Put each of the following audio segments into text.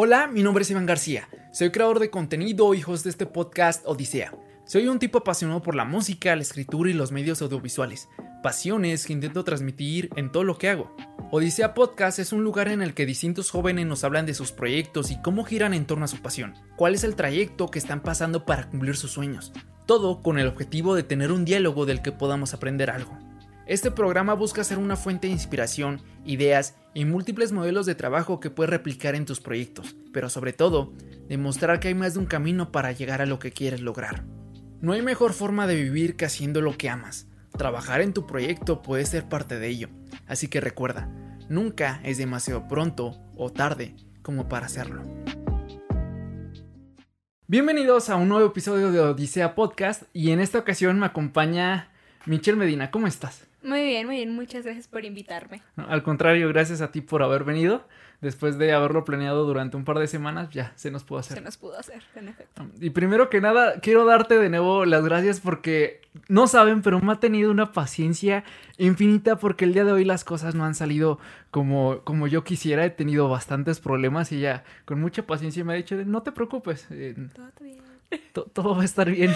Hola, mi nombre es Iván García, soy creador de contenido y host de este podcast Odisea. Soy un tipo apasionado por la música, la escritura y los medios audiovisuales, pasiones que intento transmitir en todo lo que hago. Odisea Podcast es un lugar en el que distintos jóvenes nos hablan de sus proyectos y cómo giran en torno a su pasión, cuál es el trayecto que están pasando para cumplir sus sueños, todo con el objetivo de tener un diálogo del que podamos aprender algo. Este programa busca ser una fuente de inspiración, ideas y múltiples modelos de trabajo que puedes replicar en tus proyectos, pero sobre todo, demostrar que hay más de un camino para llegar a lo que quieres lograr. No hay mejor forma de vivir que haciendo lo que amas. Trabajar en tu proyecto puede ser parte de ello, así que recuerda, nunca es demasiado pronto o tarde como para hacerlo. Bienvenidos a un nuevo episodio de Odisea Podcast y en esta ocasión me acompaña Michelle Medina. ¿Cómo estás? Muy bien, muchas gracias por invitarme. No, al contrario, gracias a ti por haber venido. Después de haberlo planeado durante un par de semanas, ya se nos pudo hacer. Se nos pudo hacer, en efecto. Y primero que nada, quiero darte de nuevo las gracias porque no saben, pero me ha tenido una paciencia infinita porque el día de hoy las cosas no han salido como yo quisiera. He tenido bastantes problemas y ya con mucha paciencia me ha dicho, no te preocupes. Todo bien. Todo va a estar bien.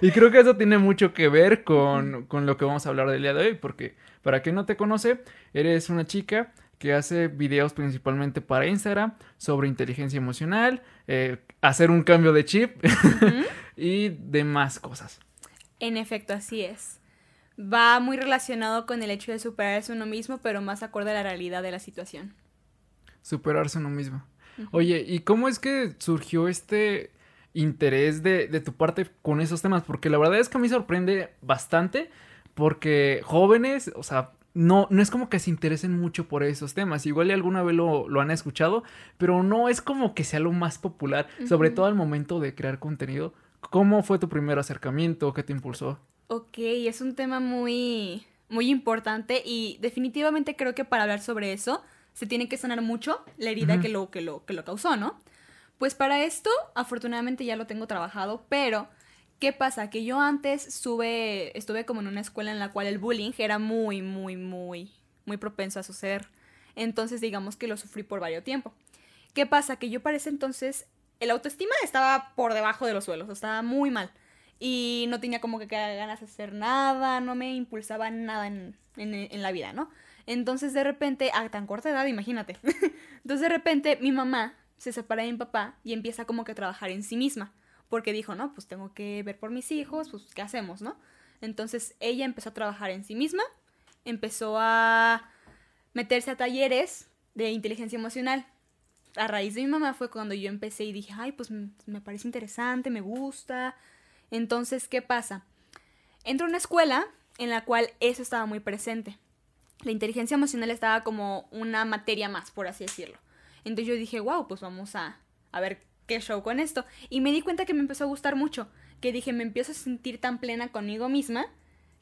Y creo que eso tiene mucho que ver con lo que vamos a hablar del día de hoy, porque para quien no te conoce, eres una chica que hace videos principalmente para Instagram sobre inteligencia emocional, hacer un cambio de chip y demás cosas. En efecto, así es. Va muy relacionado con el hecho de superarse uno mismo, pero más acorde a la realidad de la situación. Superarse uno mismo. Oye, ¿y cómo es que surgió este interés de tu parte con esos temas? Porque la verdad es que a mí sorprende bastante porque jóvenes, o sea, no es como que se interesen mucho por esos temas. Igual alguna vez lo han escuchado, pero no es como que sea lo más popular, sobre todo al momento de crear contenido. ¿Cómo fue tu primer acercamiento? ¿Qué te impulsó? Ok, es un tema muy, muy importante y definitivamente creo que para hablar sobre eso se tiene que sanar mucho la herida que lo causó, ¿no? Pues para esto, afortunadamente ya lo tengo trabajado, pero ¿qué pasa? Que yo antes estuve como en una escuela en la cual el bullying era muy, muy, muy, muy propenso a suceder. Entonces, digamos que lo sufrí por varios tiempo. ¿Qué pasa? Que yo para ese entonces, el autoestima estaba por debajo de los suelos, estaba muy mal. Y no tenía como que ganas de hacer nada, no me impulsaba nada en la vida, ¿no? Entonces, de repente, a tan corta edad, imagínate. Entonces, de repente, mi mamá se separa de mi papá y empieza como que a trabajar en sí misma, porque dijo, no, pues tengo que ver por mis hijos, pues ¿qué hacemos, no? Entonces ella empezó a trabajar en sí misma, empezó a meterse a talleres de inteligencia emocional. A raíz de mi mamá fue cuando yo empecé y dije, ay, pues me parece interesante, me gusta. Entonces, ¿qué pasa? Entro a una escuela en la cual eso estaba muy presente. La inteligencia emocional estaba como una materia más, por así decirlo. Entonces yo dije, wow, pues vamos a ver qué show con esto. Y me di cuenta que me empezó a gustar mucho. Que dije, me empiezo a sentir tan plena conmigo misma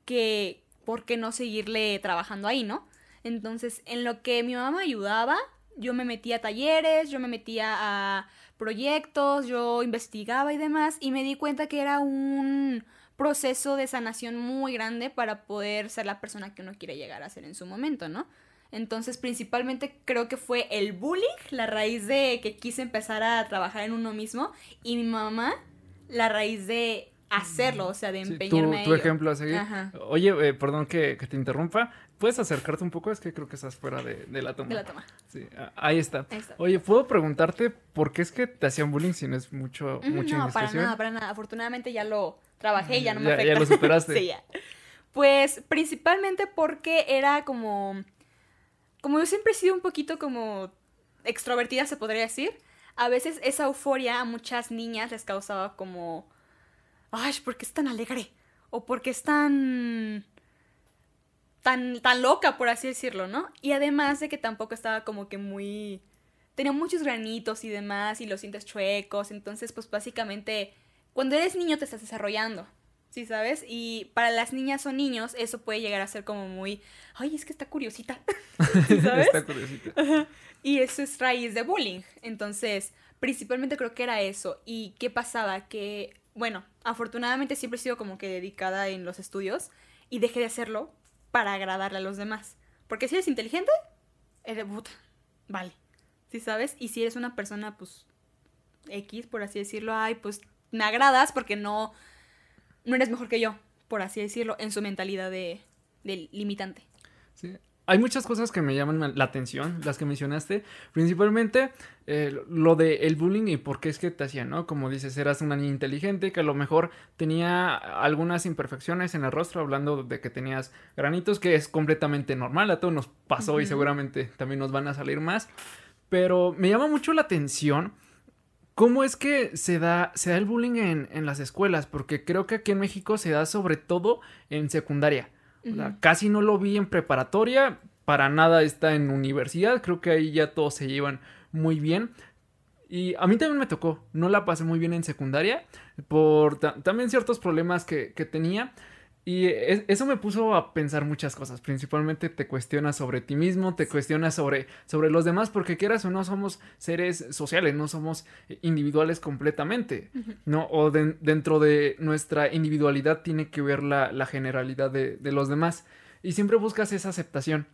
que ¿por qué no seguirle trabajando ahí, no? Entonces, en lo que mi mamá me ayudaba, yo me metía a talleres, yo me metía a proyectos, yo investigaba y demás. Y me di cuenta que era un proceso de sanación muy grande para poder ser la persona que uno quiere llegar a ser en su momento, ¿no? Entonces, principalmente creo que fue el bullying la raíz de que quise empezar a trabajar en uno mismo y mi mamá la raíz de hacerlo, o sea, de empeñarme. Sí, tu ejemplo a seguir. Ajá. Oye, perdón que te interrumpa. ¿Puedes acercarte un poco? Es que creo que estás fuera de la toma. De la toma. Sí, ahí está. Oye, ¿puedo preguntarte por qué es que te hacían bullying si no es mucho indiscreción? No, para nada. Afortunadamente ya lo trabajé y ya no me afecta. Ya lo superaste. Sí, ya. Pues, principalmente porque era como yo siempre he sido un poquito como extrovertida, se podría decir, a veces esa euforia a muchas niñas les causaba como, ay, ¿por qué es tan alegre? O ¿por qué es tan loca, por así decirlo, ¿no? Y además de que tampoco estaba como que muy, tenía muchos granitos y demás, y los sientes chuecos, entonces pues básicamente cuando eres niño te estás desarrollando. Sí, ¿sabes? Y para las niñas o niños eso puede llegar a ser como muy, ay, es que está curiosita, ¿sabes? Está curiosita. Ajá. Y eso es raíz de bullying. Entonces, principalmente creo que era eso. ¿Y qué pasaba? Que, bueno, afortunadamente siempre he sido como que dedicada en los estudios y dejé de hacerlo para agradarle a los demás. Porque si eres inteligente, eres puta, vale. ¿sí sabes? Y si eres una persona, pues, X, por así decirlo, ay, pues, me agradas porque no eres mejor que yo, por así decirlo, en su mentalidad de limitante. Sí. Hay muchas cosas que me llaman la atención, las que mencionaste, principalmente lo de el bullying y por qué es que te hacían, ¿no? Como dices, eras una niña inteligente que a lo mejor tenía algunas imperfecciones en el rostro, hablando de que tenías granitos, que es completamente normal, a todos nos pasó y seguramente también nos van a salir más, pero me llama mucho la atención cómo es que se da el bullying en las escuelas, porque creo que aquí en México se da sobre todo en secundaria. O sea, casi no lo vi en preparatoria, para nada está en universidad, creo que ahí ya todos se llevan muy bien. Y a mí también me tocó, no la pasé muy bien en secundaria, por también ciertos problemas que tenía. Y eso me puso a pensar muchas cosas, principalmente te cuestionas sobre ti mismo, te cuestionas sobre los demás, porque quieras o no somos seres sociales, no somos individuales completamente, ¿no? O dentro de nuestra individualidad tiene que ver la generalidad de los demás, y siempre buscas esa aceptación,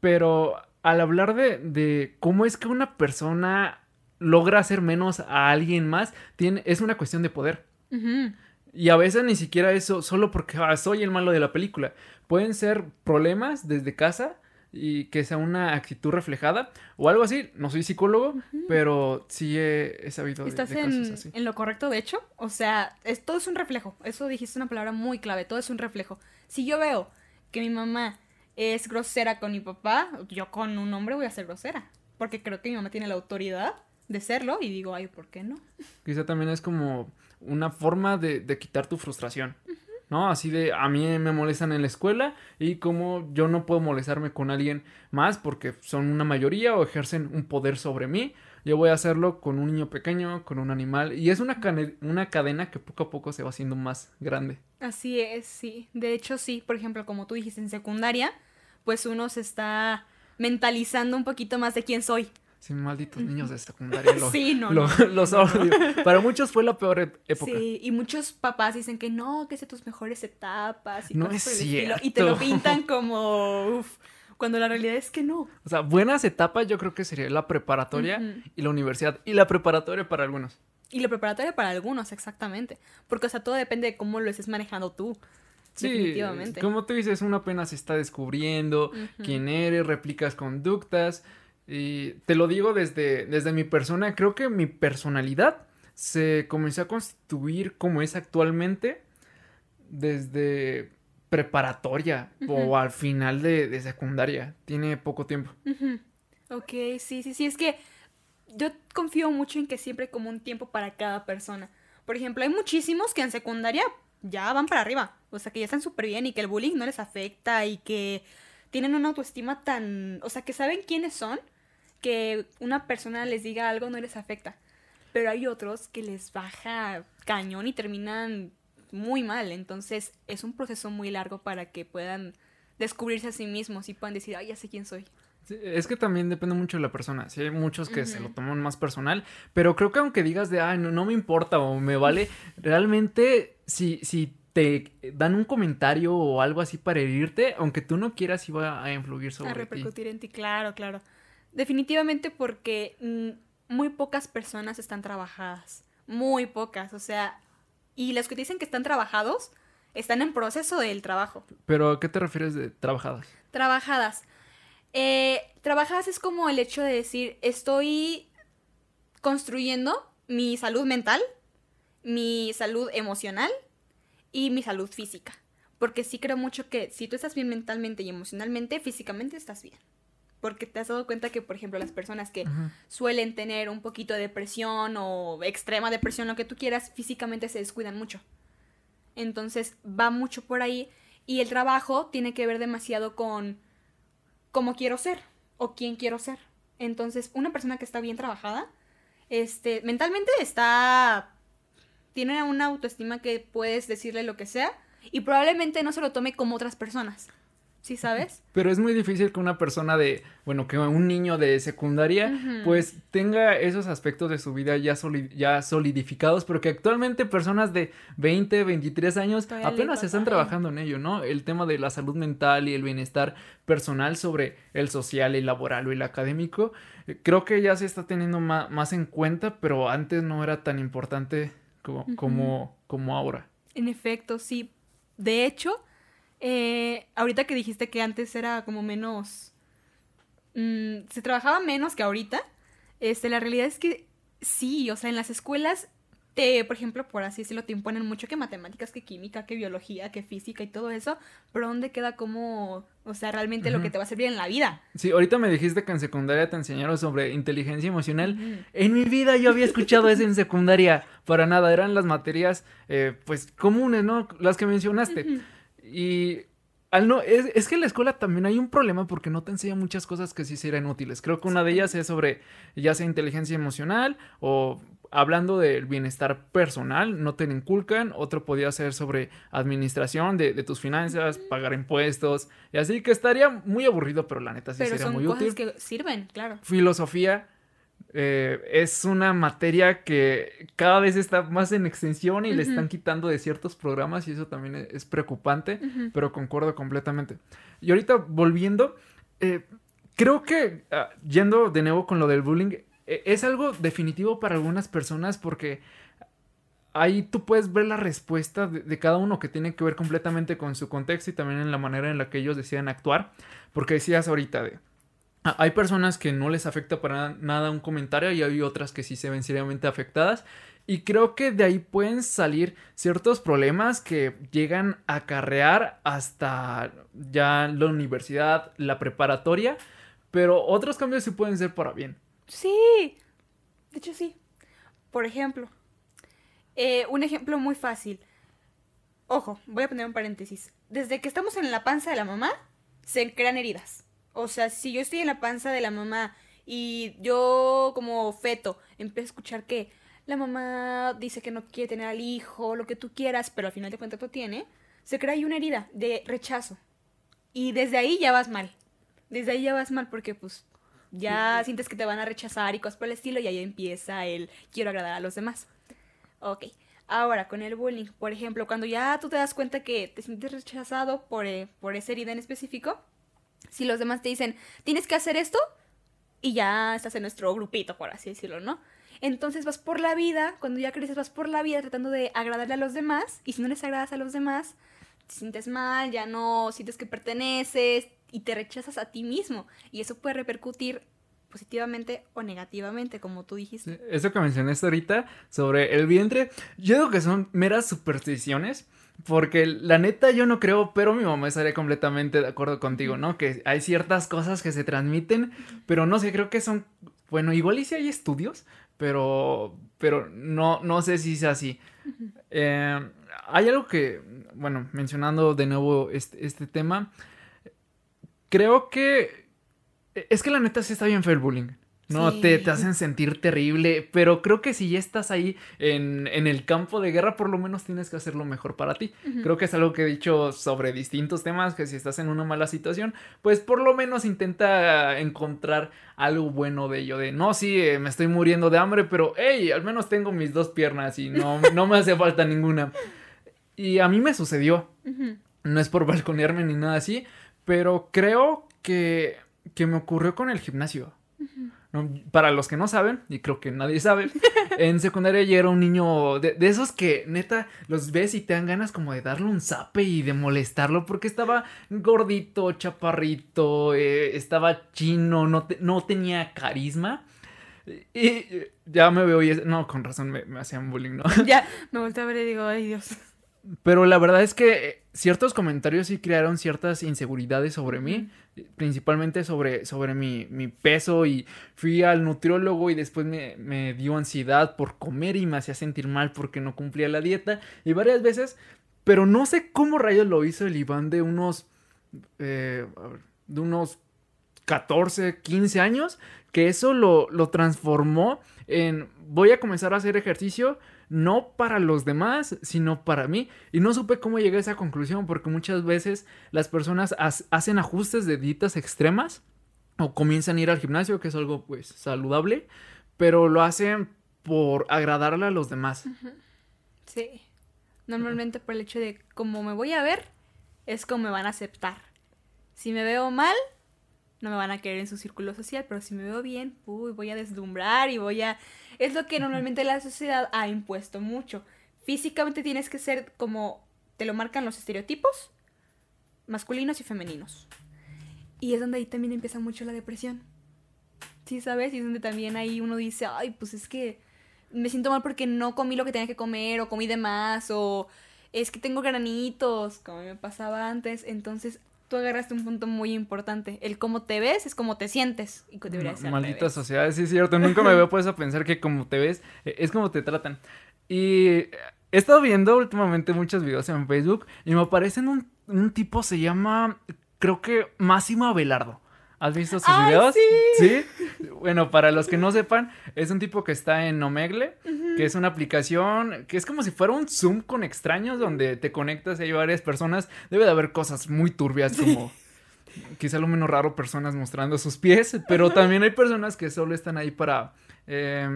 pero al hablar de cómo es que una persona logra hacer menos a alguien más, es una cuestión de poder. Y a veces ni siquiera eso, solo porque soy el malo de la película. Pueden ser problemas desde casa y que sea una actitud reflejada o algo así. No soy psicólogo, pero sí he sabido de casos así. En lo correcto, de hecho. O sea, todo es un reflejo. Eso dijiste una palabra muy clave. Todo es un reflejo. Si yo veo que mi mamá es grosera con mi papá, yo con un hombre voy a ser grosera. Porque creo que mi mamá tiene la autoridad de serlo y digo, ay, ¿por qué no? Quizá también es como una forma de quitar tu frustración, ¿no? Así de, a mí me molestan en la escuela y como yo no puedo molestarme con alguien más porque son una mayoría o ejercen un poder sobre mí, yo voy a hacerlo con un niño pequeño, con un animal, y es una cadena que poco a poco se va haciendo más grande. Así es, sí. De hecho, sí, por ejemplo, como tú dijiste, en secundaria, pues uno se está mentalizando un poquito más de quién soy. Sí, malditos niños de secundaria. Los odio. Para muchos fue la peor época. Sí, y muchos papás dicen que no, que sé tus mejores etapas. Y no es cierto. Y te lo pintan como, cuando la realidad es que no. O sea, buenas etapas yo creo que sería la preparatoria y la universidad. Y la preparatoria para algunos. Exactamente. Porque, o sea, todo depende de cómo lo estés manejando tú. Sí, definitivamente. Como tú dices, uno apenas está descubriendo quién eres, replicas conductas. Y te lo digo desde mi persona, creo que mi personalidad se comenzó a constituir como es actualmente desde preparatoria o al final de secundaria, tiene poco tiempo. Ok, sí, es que yo confío mucho en que siempre hay como un tiempo para cada persona. Por ejemplo, hay muchísimos que en secundaria ya van para arriba, o sea que ya están súper bien y que el bullying no les afecta y que tienen una autoestima tan, o sea, que saben quiénes son, que una persona les diga algo no les afecta. Pero hay otros que les baja cañón y terminan muy mal. Entonces, es un proceso muy largo para que puedan descubrirse a sí mismos y puedan decir, ay, ya sé quién soy. Sí, es que también depende mucho de la persona. Sí, hay muchos que se lo toman más personal. Pero creo que aunque digas de, ay, no me importa o me vale, realmente, si te dan un comentario o algo así para herirte, aunque tú no quieras, iba a influir sobre ti. A repercutir en ti, claro. Definitivamente porque muy pocas personas están trabajadas, muy pocas, o sea, y los que te dicen que están trabajados, están en proceso del trabajo. ¿Pero a qué te refieres de trabajadas? Trabajadas es como el hecho de decir, estoy construyendo mi salud mental, mi salud emocional, y mi salud física, porque sí creo mucho que si tú estás bien mentalmente y emocionalmente, físicamente estás bien, porque te has dado cuenta que, por ejemplo, las personas que suelen tener un poquito de depresión o extrema depresión, lo que tú quieras, físicamente se descuidan mucho, entonces va mucho por ahí, y el trabajo tiene que ver demasiado con cómo quiero ser, o quién quiero ser, entonces una persona que está bien trabajada, mentalmente está... tiene una autoestima que puedes decirle lo que sea y probablemente no se lo tome como otras personas. ¿Sí sabes? Pero es muy difícil que una persona de, bueno, que un niño de secundaria, uh-huh, pues tenga esos aspectos de su vida ya solidificados, pero que actualmente personas de 20, 23 años apenas están trabajando en ello, ¿no? El tema de la salud mental y el bienestar personal sobre el social, el laboral o el académico, creo que ya se está teniendo más en cuenta, pero antes no era tan importante como ahora. En efecto, sí. De hecho, ahorita que dijiste que antes era como menos... se trabajaba menos que ahorita. La realidad es que sí, o sea, en las escuelas, por ejemplo, por así decirlo, te imponen mucho que matemáticas, que química, que biología, que física y todo eso, pero ¿dónde queda como, o sea, realmente lo que te va a servir en la vida? Sí, ahorita me dijiste que en secundaria te enseñaron sobre inteligencia emocional. En mi vida yo había escuchado eso en secundaria, para nada, eran las materias, pues, comunes, ¿no? Las que mencionaste. Y es que en la escuela también hay un problema porque no te enseña muchas cosas que sí serán útiles. Creo que una de ellas es sobre, ya sea inteligencia emocional o hablando del bienestar personal, no te inculcan. Otro podría ser sobre administración de tus finanzas, pagar impuestos y así, que estaría muy aburrido, pero la neta sí sería muy útil. Pero son cosas que sirven, claro. Filosofía. Es una materia que cada vez está más en extensión y le están quitando de ciertos programas y eso también es preocupante, pero concuerdo completamente. Y ahorita volviendo, creo que yendo de nuevo con lo del bullying, es algo definitivo para algunas personas porque ahí tú puedes ver la respuesta de cada uno, que tiene que ver completamente con su contexto y también en la manera en la que ellos deciden actuar, porque decías ahorita de... Hay personas que no les afecta para nada un comentario y hay otras que sí se ven seriamente afectadas y creo que de ahí pueden salir ciertos problemas que llegan a acarrear hasta ya la universidad, la preparatoria, pero otros cambios sí pueden ser para bien. Sí, de hecho sí. Por ejemplo, un ejemplo muy fácil. Ojo, voy a poner un paréntesis. Desde que estamos en la panza de la mamá, se crean heridas. O sea, si yo estoy en la panza de la mamá y yo como feto empiezo a escuchar que la mamá dice que no quiere tener al hijo, lo que tú quieras, pero al final de cuentas lo tiene, se crea ahí una herida de rechazo. Y desde ahí ya vas mal. Desde ahí ya vas mal porque pues ya sientes que te van a rechazar y cosas por el estilo y ahí empieza el quiero agradar a los demás. Ok, ahora con el bullying, por ejemplo, cuando ya tú te das cuenta que te sientes rechazado por esa herida en específico, si los demás te dicen, tienes que hacer esto, y ya estás en nuestro grupito, por así decirlo, ¿no? Entonces vas por la vida, cuando ya creces vas por la vida tratando de agradarle a los demás, y si no les agradas a los demás, te sientes mal, ya no sientes que perteneces, y te rechazas a ti mismo, y eso puede repercutir positivamente o negativamente, como tú dijiste. Eso que mencionaste ahorita sobre el vientre, yo digo que son meras supersticiones, porque la neta yo no creo, pero mi mamá estaría completamente de acuerdo contigo, ¿no? Que hay ciertas cosas que se transmiten, pero no sé, creo que son... Bueno, igual y si hay estudios, pero no sé si es así. Hay algo que, bueno, mencionando de nuevo este tema, creo que... Es que la neta sí está bien feo el bullying. No, sí. te hacen sentir terrible, pero creo que si ya estás ahí en el campo de guerra, por lo menos tienes que hacerlo mejor para ti. Creo que es algo que he dicho sobre distintos temas, que si estás en una mala situación, pues por lo menos intenta encontrar algo bueno de ello, de no, sí, me estoy muriendo de hambre, pero hey, al menos tengo mis dos piernas y no me hace falta ninguna. Y a mí me sucedió, no es por balconearme ni nada así, pero creo que me ocurrió con el gimnasio. Para los que no saben, y creo que nadie sabe, en secundaria yo era un niño de esos que neta los ves y te dan ganas como de darle un zape y de molestarlo porque estaba gordito, chaparrito, estaba chino, no tenía carisma. Y ya me veo y no, con razón me hacían bullying, ¿no? Ya, me volteé a ver y digo, ay Dios. Pero la verdad es que ciertos comentarios sí crearon ciertas inseguridades sobre mí, principalmente sobre mi peso, y fui al nutriólogo y después me dio ansiedad por comer y me hacía sentir mal porque no cumplía la dieta y varias veces, pero no sé cómo rayos lo hizo el Iván de unos 14, 15 años, que eso lo transformó en voy a comenzar a hacer ejercicio no para los demás, sino para mí. Y no supe cómo llegué a esa conclusión, porque muchas veces las personas hacen ajustes de dietas extremas o comienzan a ir al gimnasio, que es algo pues saludable, pero lo hacen por agradarle a los demás. Sí, normalmente por el hecho de cómo me voy a ver es como me van a aceptar. Si me veo mal, no me van a querer en su círculo social, pero si me veo bien, uy, voy a deslumbrar y voy a... Es lo que normalmente la sociedad ha impuesto mucho. Físicamente tienes que ser como te lo marcan los estereotipos masculinos y femeninos. Y es donde ahí también empieza mucho la depresión. Sí, ¿sabes? Y es donde también ahí uno dice, ay, pues es que me siento mal porque no comí lo que tenía que comer, o comí de más, o es que tengo granitos, como me pasaba antes. Entonces tú agarraste un punto muy importante. El cómo te ves es cómo te sientes. Y debería ser maldita sociedad, sí es cierto. Nunca me veo puesto a pensar que como te ves es como te tratan. Y he estado viendo últimamente muchos videos en Facebook y me aparecen un tipo, se llama, creo que Máximo Abelardo. ¿Has visto sus videos? Sí. ¿Sí? Bueno, para los que no sepan, es un tipo que está en Omegle, uh-huh, que es una aplicación que es como si fuera un Zoom con extraños, donde te conectas y hay varias personas. Debe de haber cosas muy turbias, como quizá lo menos raro, personas mostrando sus pies, pero también hay personas que solo están ahí para...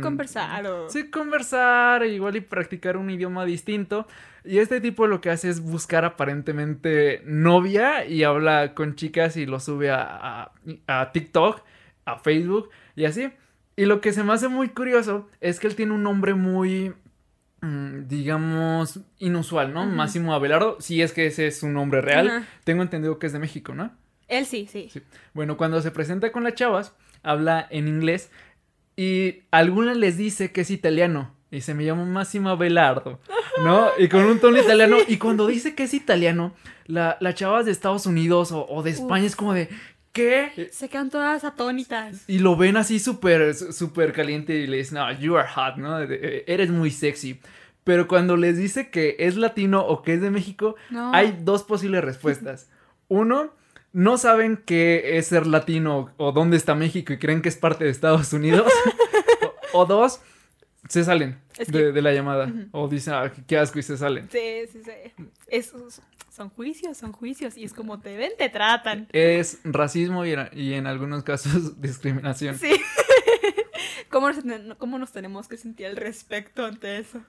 conversar o... Sí, conversar, igual y practicar un idioma distinto. Y este tipo lo que hace es buscar aparentemente novia y habla con chicas y lo sube a TikTok, a Facebook y así. Y lo que se me hace muy curioso es que él tiene un nombre muy, digamos, inusual, ¿no? Uh-huh. Máximo Abelardo, si es que ese es su nombre real. Uh-huh. Tengo entendido que es de México, ¿no? Él sí. Bueno, cuando se presenta con las chavas, habla en inglés. Y alguna les dice que es italiano. Y se me llama Máximo Belardo, ¿no? Y con un tono italiano. Y cuando dice que es italiano, la chava de Estados Unidos o de España es como de... ¿Qué? Se quedan todas atónitas. Y lo ven así súper caliente y le dicen, no, you are hot, ¿no? Eres muy sexy. Pero cuando les dice que es latino o que es de México, no. Hay dos posibles respuestas. Uno... No saben qué es ser latino o dónde está México y creen que es parte de Estados Unidos. o dos, se salen de la llamada. Uh-huh. O dicen, qué asco, y se salen. Sí. Son juicios. Y es como te ven, te tratan. Es racismo y en algunos casos discriminación. Sí. ¿Cómo nos tenemos que sentir al respecto ante eso?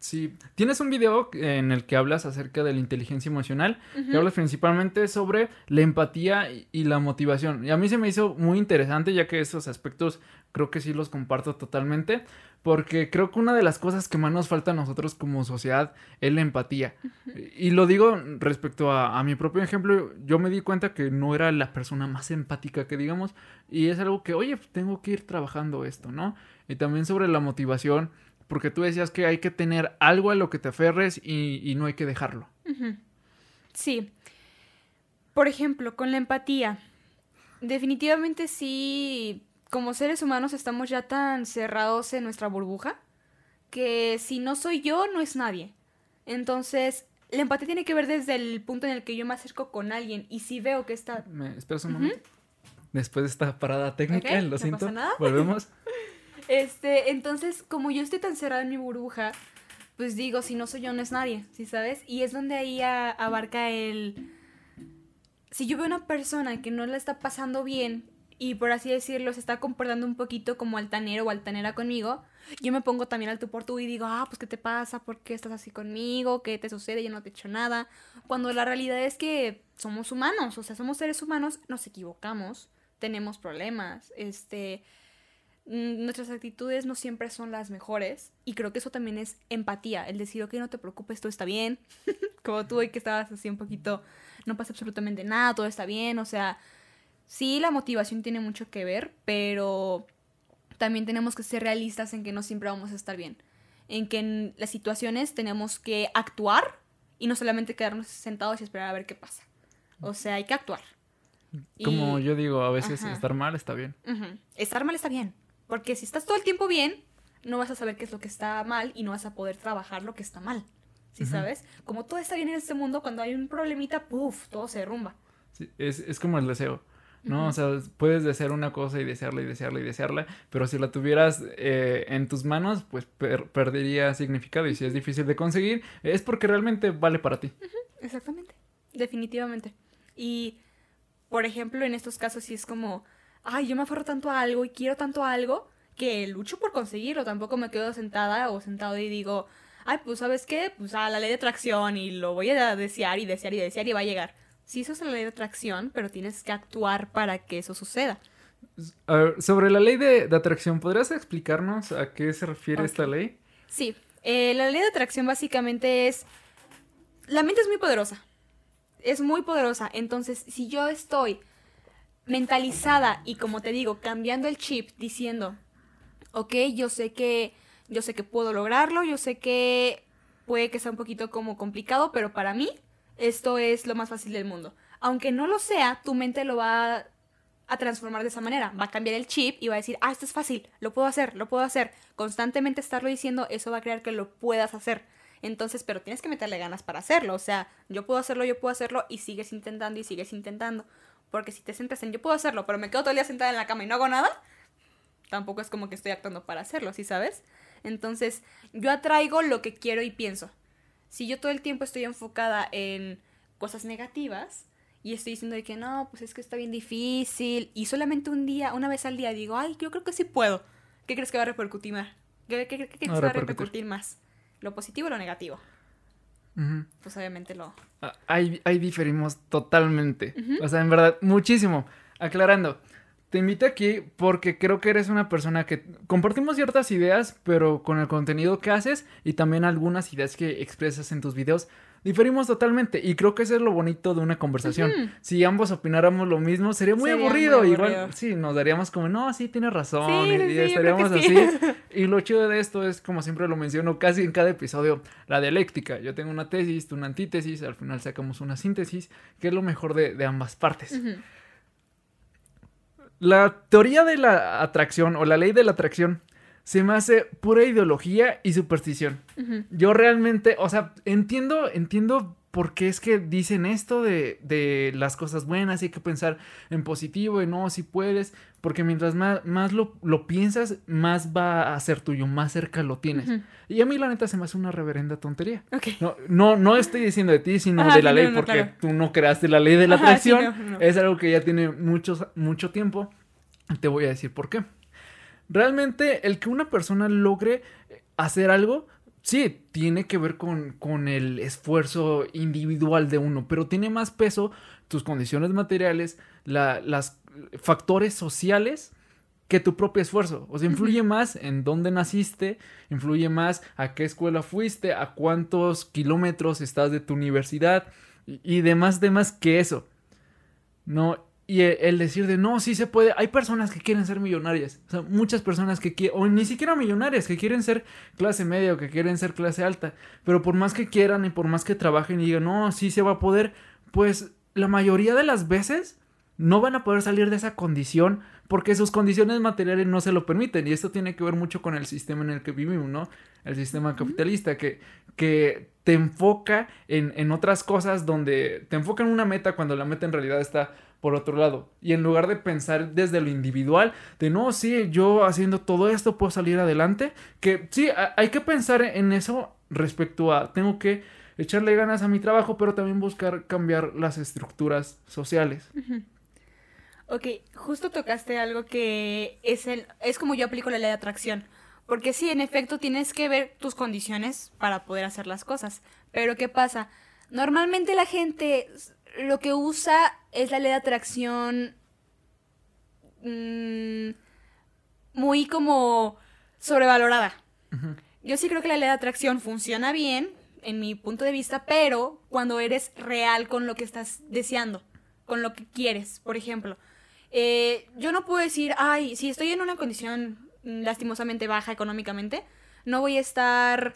Sí, tienes un video en el que hablas acerca de la inteligencia emocional, uh-huh, que hablas principalmente sobre la empatía y la motivación. Y a mí se me hizo muy interesante, ya que esos aspectos creo que sí los comparto totalmente, porque creo que una de las cosas que más nos falta a nosotros como sociedad es la empatía. Uh-huh. Y lo digo respecto a mi propio ejemplo. Yo me di cuenta que no era la persona más empática que digamos, y es algo que, oye, tengo que ir trabajando esto, ¿no? Y también sobre la motivación. Porque tú decías que hay que tener algo a lo que te aferres y no hay que dejarlo. Uh-huh. Sí. Por ejemplo, con la empatía. Definitivamente sí, como seres humanos estamos ya tan cerrados en nuestra burbuja que si no soy yo, no es nadie. Entonces, la empatía tiene que ver desde el punto en el que yo me acerco con alguien y si veo que está... ¿Me esperas un momento? Después de esta parada técnica, okay, lo siento. No pasa nada. Volvemos. Entonces, como yo estoy tan cerrada en mi burbuja, pues digo, si no soy yo, no es nadie, ¿sí sabes? Y es donde ahí abarca el... Si yo veo una persona que no la está pasando bien y, por así decirlo, se está comportando un poquito como altanero o altanera conmigo, yo me pongo también al tú por tú y digo, pues, ¿qué te pasa? ¿Por qué estás así conmigo? ¿Qué te sucede? Yo no te he hecho nada. Cuando la realidad es que somos humanos, o sea, somos seres humanos, nos equivocamos, tenemos problemas, nuestras actitudes no siempre son las mejores. Y creo que eso también es empatía. El decir, ok, no te preocupes, todo está bien. Como tú hoy que estabas así un poquito, no pasa absolutamente nada, todo está bien. O sea, sí, la motivación tiene mucho que ver, pero también tenemos que ser realistas en que no siempre vamos a estar bien, en que en las situaciones tenemos que actuar y no solamente quedarnos sentados y esperar a ver qué pasa. O sea, hay que actuar. Como yo digo, a veces, ajá, estar mal está bien. Uh-huh. Estar mal está bien. Porque si estás todo el tiempo bien, no vas a saber qué es lo que está mal y no vas a poder trabajar lo que está mal, ¿sí sabes? Como todo está bien en este mundo, cuando hay un problemita, todo se derrumba. Sí, es como el deseo. ¿no? O sea, puedes desear una cosa y desearla y desearla y desearla, pero si la tuvieras en tus manos, pues perdería significado, y si es difícil de conseguir, es porque realmente vale para ti. Exactamente, definitivamente. Y, por ejemplo, en estos casos sí es como, ay, yo me aferro tanto a algo y quiero tanto a algo que lucho por conseguirlo, tampoco me quedo sentada o sentado y digo, ay, pues, ¿sabes qué? Pues a la ley de atracción y lo voy a desear y desear y desear y va a llegar. Sí, eso es la ley de atracción, pero tienes que actuar para que eso suceda. A ver, sobre la ley de atracción, ¿podrías explicarnos a qué se refiere esta ley? Sí, la ley de atracción básicamente es... La mente es muy poderosa. Es muy poderosa. Entonces, si yo estoy mentalizada y, como te digo, cambiando el chip, diciendo, yo sé que puedo lograrlo, yo sé que puede que sea un poquito como complicado, pero para mí... esto es lo más fácil del mundo. Aunque no lo sea, tu mente lo va a transformar de esa manera. Va a cambiar el chip y va a decir, esto es fácil, lo puedo hacer. Constantemente estarlo diciendo, eso va a crear que lo puedas hacer. Entonces, pero tienes que meterle ganas para hacerlo. O sea, yo puedo hacerlo, y sigues intentando. Porque si te centras en, yo puedo hacerlo, pero me quedo todo el día sentada en la cama y no hago nada, tampoco es como que estoy actuando para hacerlo, ¿sí sabes? Entonces, yo atraigo lo que quiero y pienso. Si yo todo el tiempo estoy enfocada en cosas negativas y estoy diciendo de que no, pues es que está bien difícil, y solamente una vez al día digo, ay, yo creo que sí puedo, ¿qué crees que va a repercutir más? ¿Qué crees que va a repercutir más? ¿Lo positivo o lo negativo? Uh-huh. Pues obviamente lo... Ahí diferimos totalmente. Uh-huh. O sea, en verdad, muchísimo. Aclarando, te invito aquí porque creo que eres una persona que compartimos ciertas ideas, pero con el contenido que haces y también algunas ideas que expresas en tus videos, diferimos totalmente, y creo que eso es lo bonito de una conversación. Uh-huh. Si ambos opináramos lo mismo, sería muy aburrido. Igual, sí, nos daríamos como, no, sí, tienes razón, y estaríamos así. Sí. Y lo chido de esto es, como siempre lo menciono casi en cada episodio, la dialéctica. Yo tengo una tesis, tú una antítesis, al final sacamos una síntesis, que es lo mejor de ambas partes. Uh-huh. La teoría de la atracción o la ley de la atracción se me hace pura ideología y superstición. Uh-huh. Yo realmente, o sea, entiendo por qué es que dicen esto de las cosas buenas, hay que pensar en positivo y no, si puedes, porque mientras más lo piensas, más va a ser tuyo, más cerca lo tienes. Uh-huh. Y a mí la neta se me hace una reverenda tontería. Okay. No estoy diciendo de ti, sino de la ley, porque claro, Tú no creaste la ley de la atracción. Sí, no. Es algo que ya tiene mucho tiempo. Te voy a decir por qué. Realmente el que una persona logre hacer algo, sí, tiene que ver con el esfuerzo individual de uno, pero tiene más peso tus condiciones materiales, las factores sociales que tu propio esfuerzo. O sea, influye más en dónde naciste, influye más a qué escuela fuiste, a cuántos kilómetros estás de tu universidad y demás que eso, ¿no? Y el decir de no, sí se puede. Hay personas que quieren ser millonarias. O sea, muchas personas que quieren, o ni siquiera millonarias, que quieren ser clase media o que quieren ser clase alta. Pero por más que quieran y por más que trabajen y digan, no, sí se va a poder, pues la mayoría de las veces no van a poder salir de esa condición porque sus condiciones materiales no se lo permiten. Y esto tiene que ver mucho con el sistema en el que vivimos, ¿no? El sistema capitalista que te enfoca en otras cosas, donde te enfoca en una meta cuando la meta en realidad está por otro lado. Y en lugar de pensar desde lo individual, de no, sí, yo haciendo todo esto puedo salir adelante, que sí, hay que pensar en eso respecto a, tengo que echarle ganas a mi trabajo, pero también buscar cambiar las estructuras sociales. Uh-huh. Ok, justo tocaste algo que es como yo aplico la ley de atracción, porque sí, en efecto, tienes que ver tus condiciones para poder hacer las cosas, pero ¿qué pasa? Normalmente la gente... lo que usa es la ley de atracción muy como sobrevalorada. Uh-huh. Yo sí creo que la ley de atracción funciona bien, en mi punto de vista, pero cuando eres real con lo que estás deseando, con lo que quieres. Por ejemplo, yo no puedo decir, ay, si estoy en una condición lastimosamente baja económicamente, no voy a estar...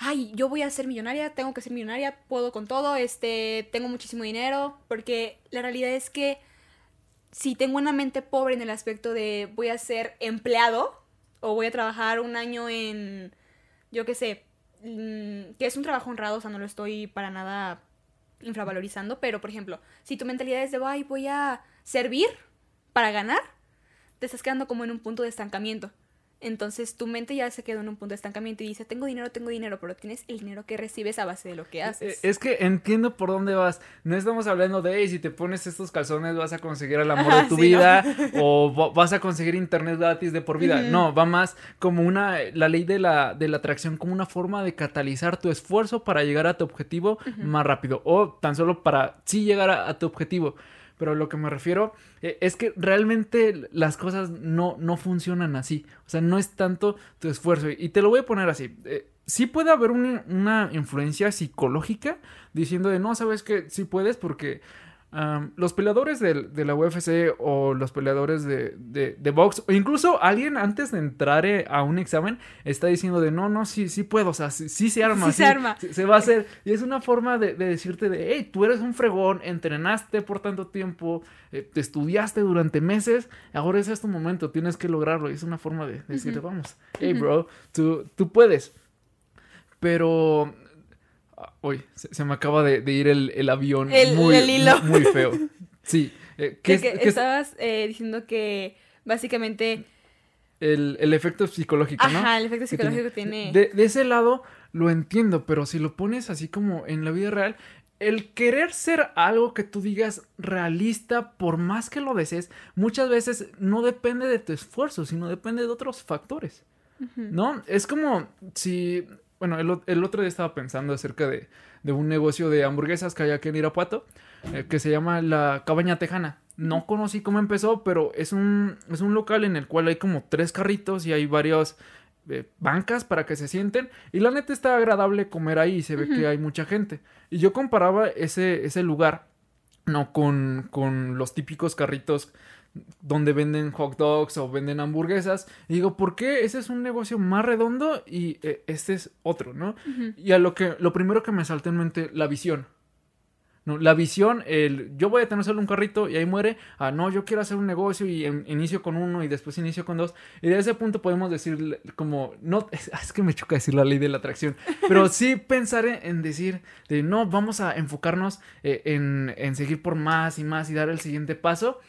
ay, yo voy a ser millonaria, tengo que ser millonaria, puedo con todo, tengo muchísimo dinero, porque la realidad es que si tengo una mente pobre en el aspecto de voy a ser empleado o voy a trabajar un año en, yo qué sé, que es un trabajo honrado, o sea, no lo estoy para nada infravalorizando, pero por ejemplo, si tu mentalidad es de, ay, voy a servir para ganar, te estás quedando como en un punto de estancamiento. Entonces tu mente ya se quedó en un punto de estancamiento y dice, tengo dinero, pero tienes el dinero que recibes a base de lo que haces. Es que entiendo por dónde vas. No estamos hablando de, si te pones estos calzones vas a conseguir el amor de tu vida, ¿no? O vas a conseguir internet gratis de por vida. Uh-huh. No, va más como la ley de la atracción, como una forma de catalizar tu esfuerzo para llegar a tu objetivo uh-huh. más rápido, o tan solo para sí llegar a tu objetivo. Pero lo que me refiero es que realmente las cosas no funcionan así. O sea, no es tanto tu esfuerzo. Y te lo voy a poner así. Sí puede haber una influencia psicológica diciendo de, no, sabes que sí puedes porque los peleadores de la UFC o los peleadores de box, o incluso alguien antes de entrar a un examen está diciendo de, no, sí puedo, o sea, sí se arma, se va a hacer. Y es una forma de decirte de, hey, tú eres un fregón, entrenaste por tanto tiempo, te estudiaste durante meses, ahora ese es tu momento, tienes que lograrlo. Y es una forma de decirte, vamos, hey bro, tú puedes. Pero... Uy, se me acaba de ir el avión, el hilo. Muy feo. Sí. ¿Qué estabas diciendo? Que básicamente... El efecto psicológico, ¿no? Ajá, el efecto psicológico tiene... De ese lado lo entiendo, pero si lo pones así como en la vida real... El querer ser algo que tú digas realista, por más que lo desees, muchas veces no depende de tu esfuerzo, sino depende de otros factores, ¿no? Es como si... Bueno, el otro día estaba pensando acerca de un negocio de hamburguesas que hay aquí en Irapuato, que se llama La Cabaña Tejana. No conocí cómo empezó, pero es un local en el cual hay como 3 carritos y hay varias bancas para que se sienten. Y la neta está agradable comer ahí y se ve que hay mucha gente. Y yo comparaba ese lugar, ¿no? con los típicos carritos donde venden hot dogs o venden hamburguesas. Y digo, ¿por qué ese es un negocio más redondo y este es otro, ¿no? Uh-huh. Y a lo primero que me salta en mente, la visión. No, la visión, yo voy a tener solo un carrito y ahí muere. Ah, no, yo quiero hacer un negocio y inicio con uno y después inicio con 2. Y de ese punto podemos decir como, no, es que me choca decir la ley de la atracción. Pero sí pensar en decir, de no, vamos a enfocarnos en seguir por más y más y dar el siguiente paso.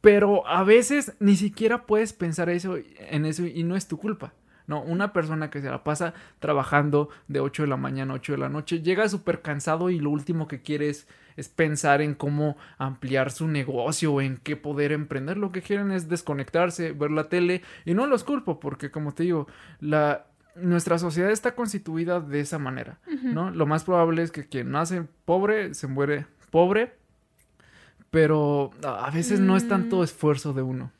Pero a veces ni siquiera puedes pensar en eso y no es tu culpa, ¿no? Una persona que se la pasa trabajando de 8 de la mañana a 8 de la noche llega súper cansado y lo último que quiere es pensar en cómo ampliar su negocio, en qué poder emprender. Lo que quieren es desconectarse, ver la tele, y no los culpo porque, como te digo, nuestra sociedad está constituida de esa manera, ¿no? Lo más probable es que quien nace pobre se muere pobre. Pero a veces no es tanto esfuerzo de uno.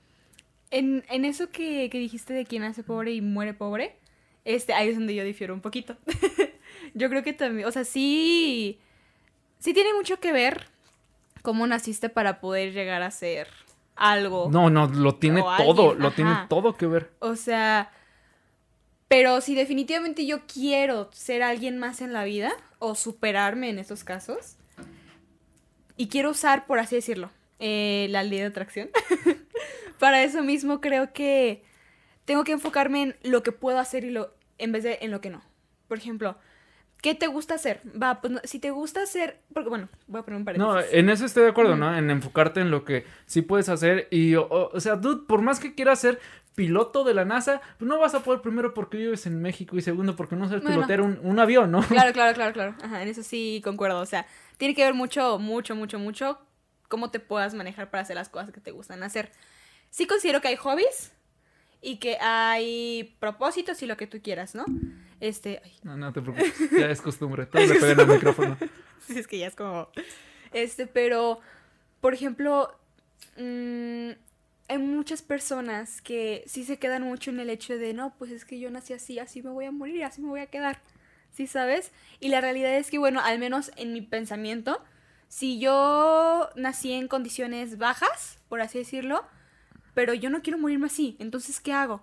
En eso que dijiste de quien nace pobre y muere pobre, ahí es donde yo difiero un poquito. Yo creo que también, o sea, sí tiene mucho que ver cómo naciste para poder llegar a ser algo. No, lo tiene todo, alguien, lo tiene todo que ver. O sea, pero si definitivamente yo quiero ser alguien más en la vida o superarme en estos casos... Y quiero usar, por así decirlo, la ley de atracción. Para eso mismo creo que tengo que enfocarme en lo que puedo hacer en vez de en lo que no. Por ejemplo, ¿qué te gusta hacer? Va, pues, no, si te gusta hacer... Porque, bueno, voy a poner un paréntesis. No, en eso estoy de acuerdo, ¿no? En enfocarte en lo que sí puedes hacer. Y, o sea, dude, por más que quieras ser piloto de la NASA, no vas a poder, primero, porque vives en México, y segundo, porque no sabes pilotear un avión, ¿no? Claro. Ajá, en eso sí concuerdo. O sea, tiene que ver mucho cómo te puedas manejar para hacer las cosas que te gustan hacer. Sí considero que hay hobbies... Y que hay propósitos y lo que tú quieras, ¿no? No te preocupes, ya es costumbre. Todo le pegan al micrófono. Sí, es que ya es como... Pero, por ejemplo, hay muchas personas que sí se quedan mucho en el hecho de... No, pues es que yo nací así, así me voy a morir, así me voy a quedar. ¿Sí sabes? Y la realidad es que, bueno, al menos en mi pensamiento... Si yo nací en condiciones bajas, por así decirlo... Pero yo no quiero morirme así, entonces, ¿qué hago?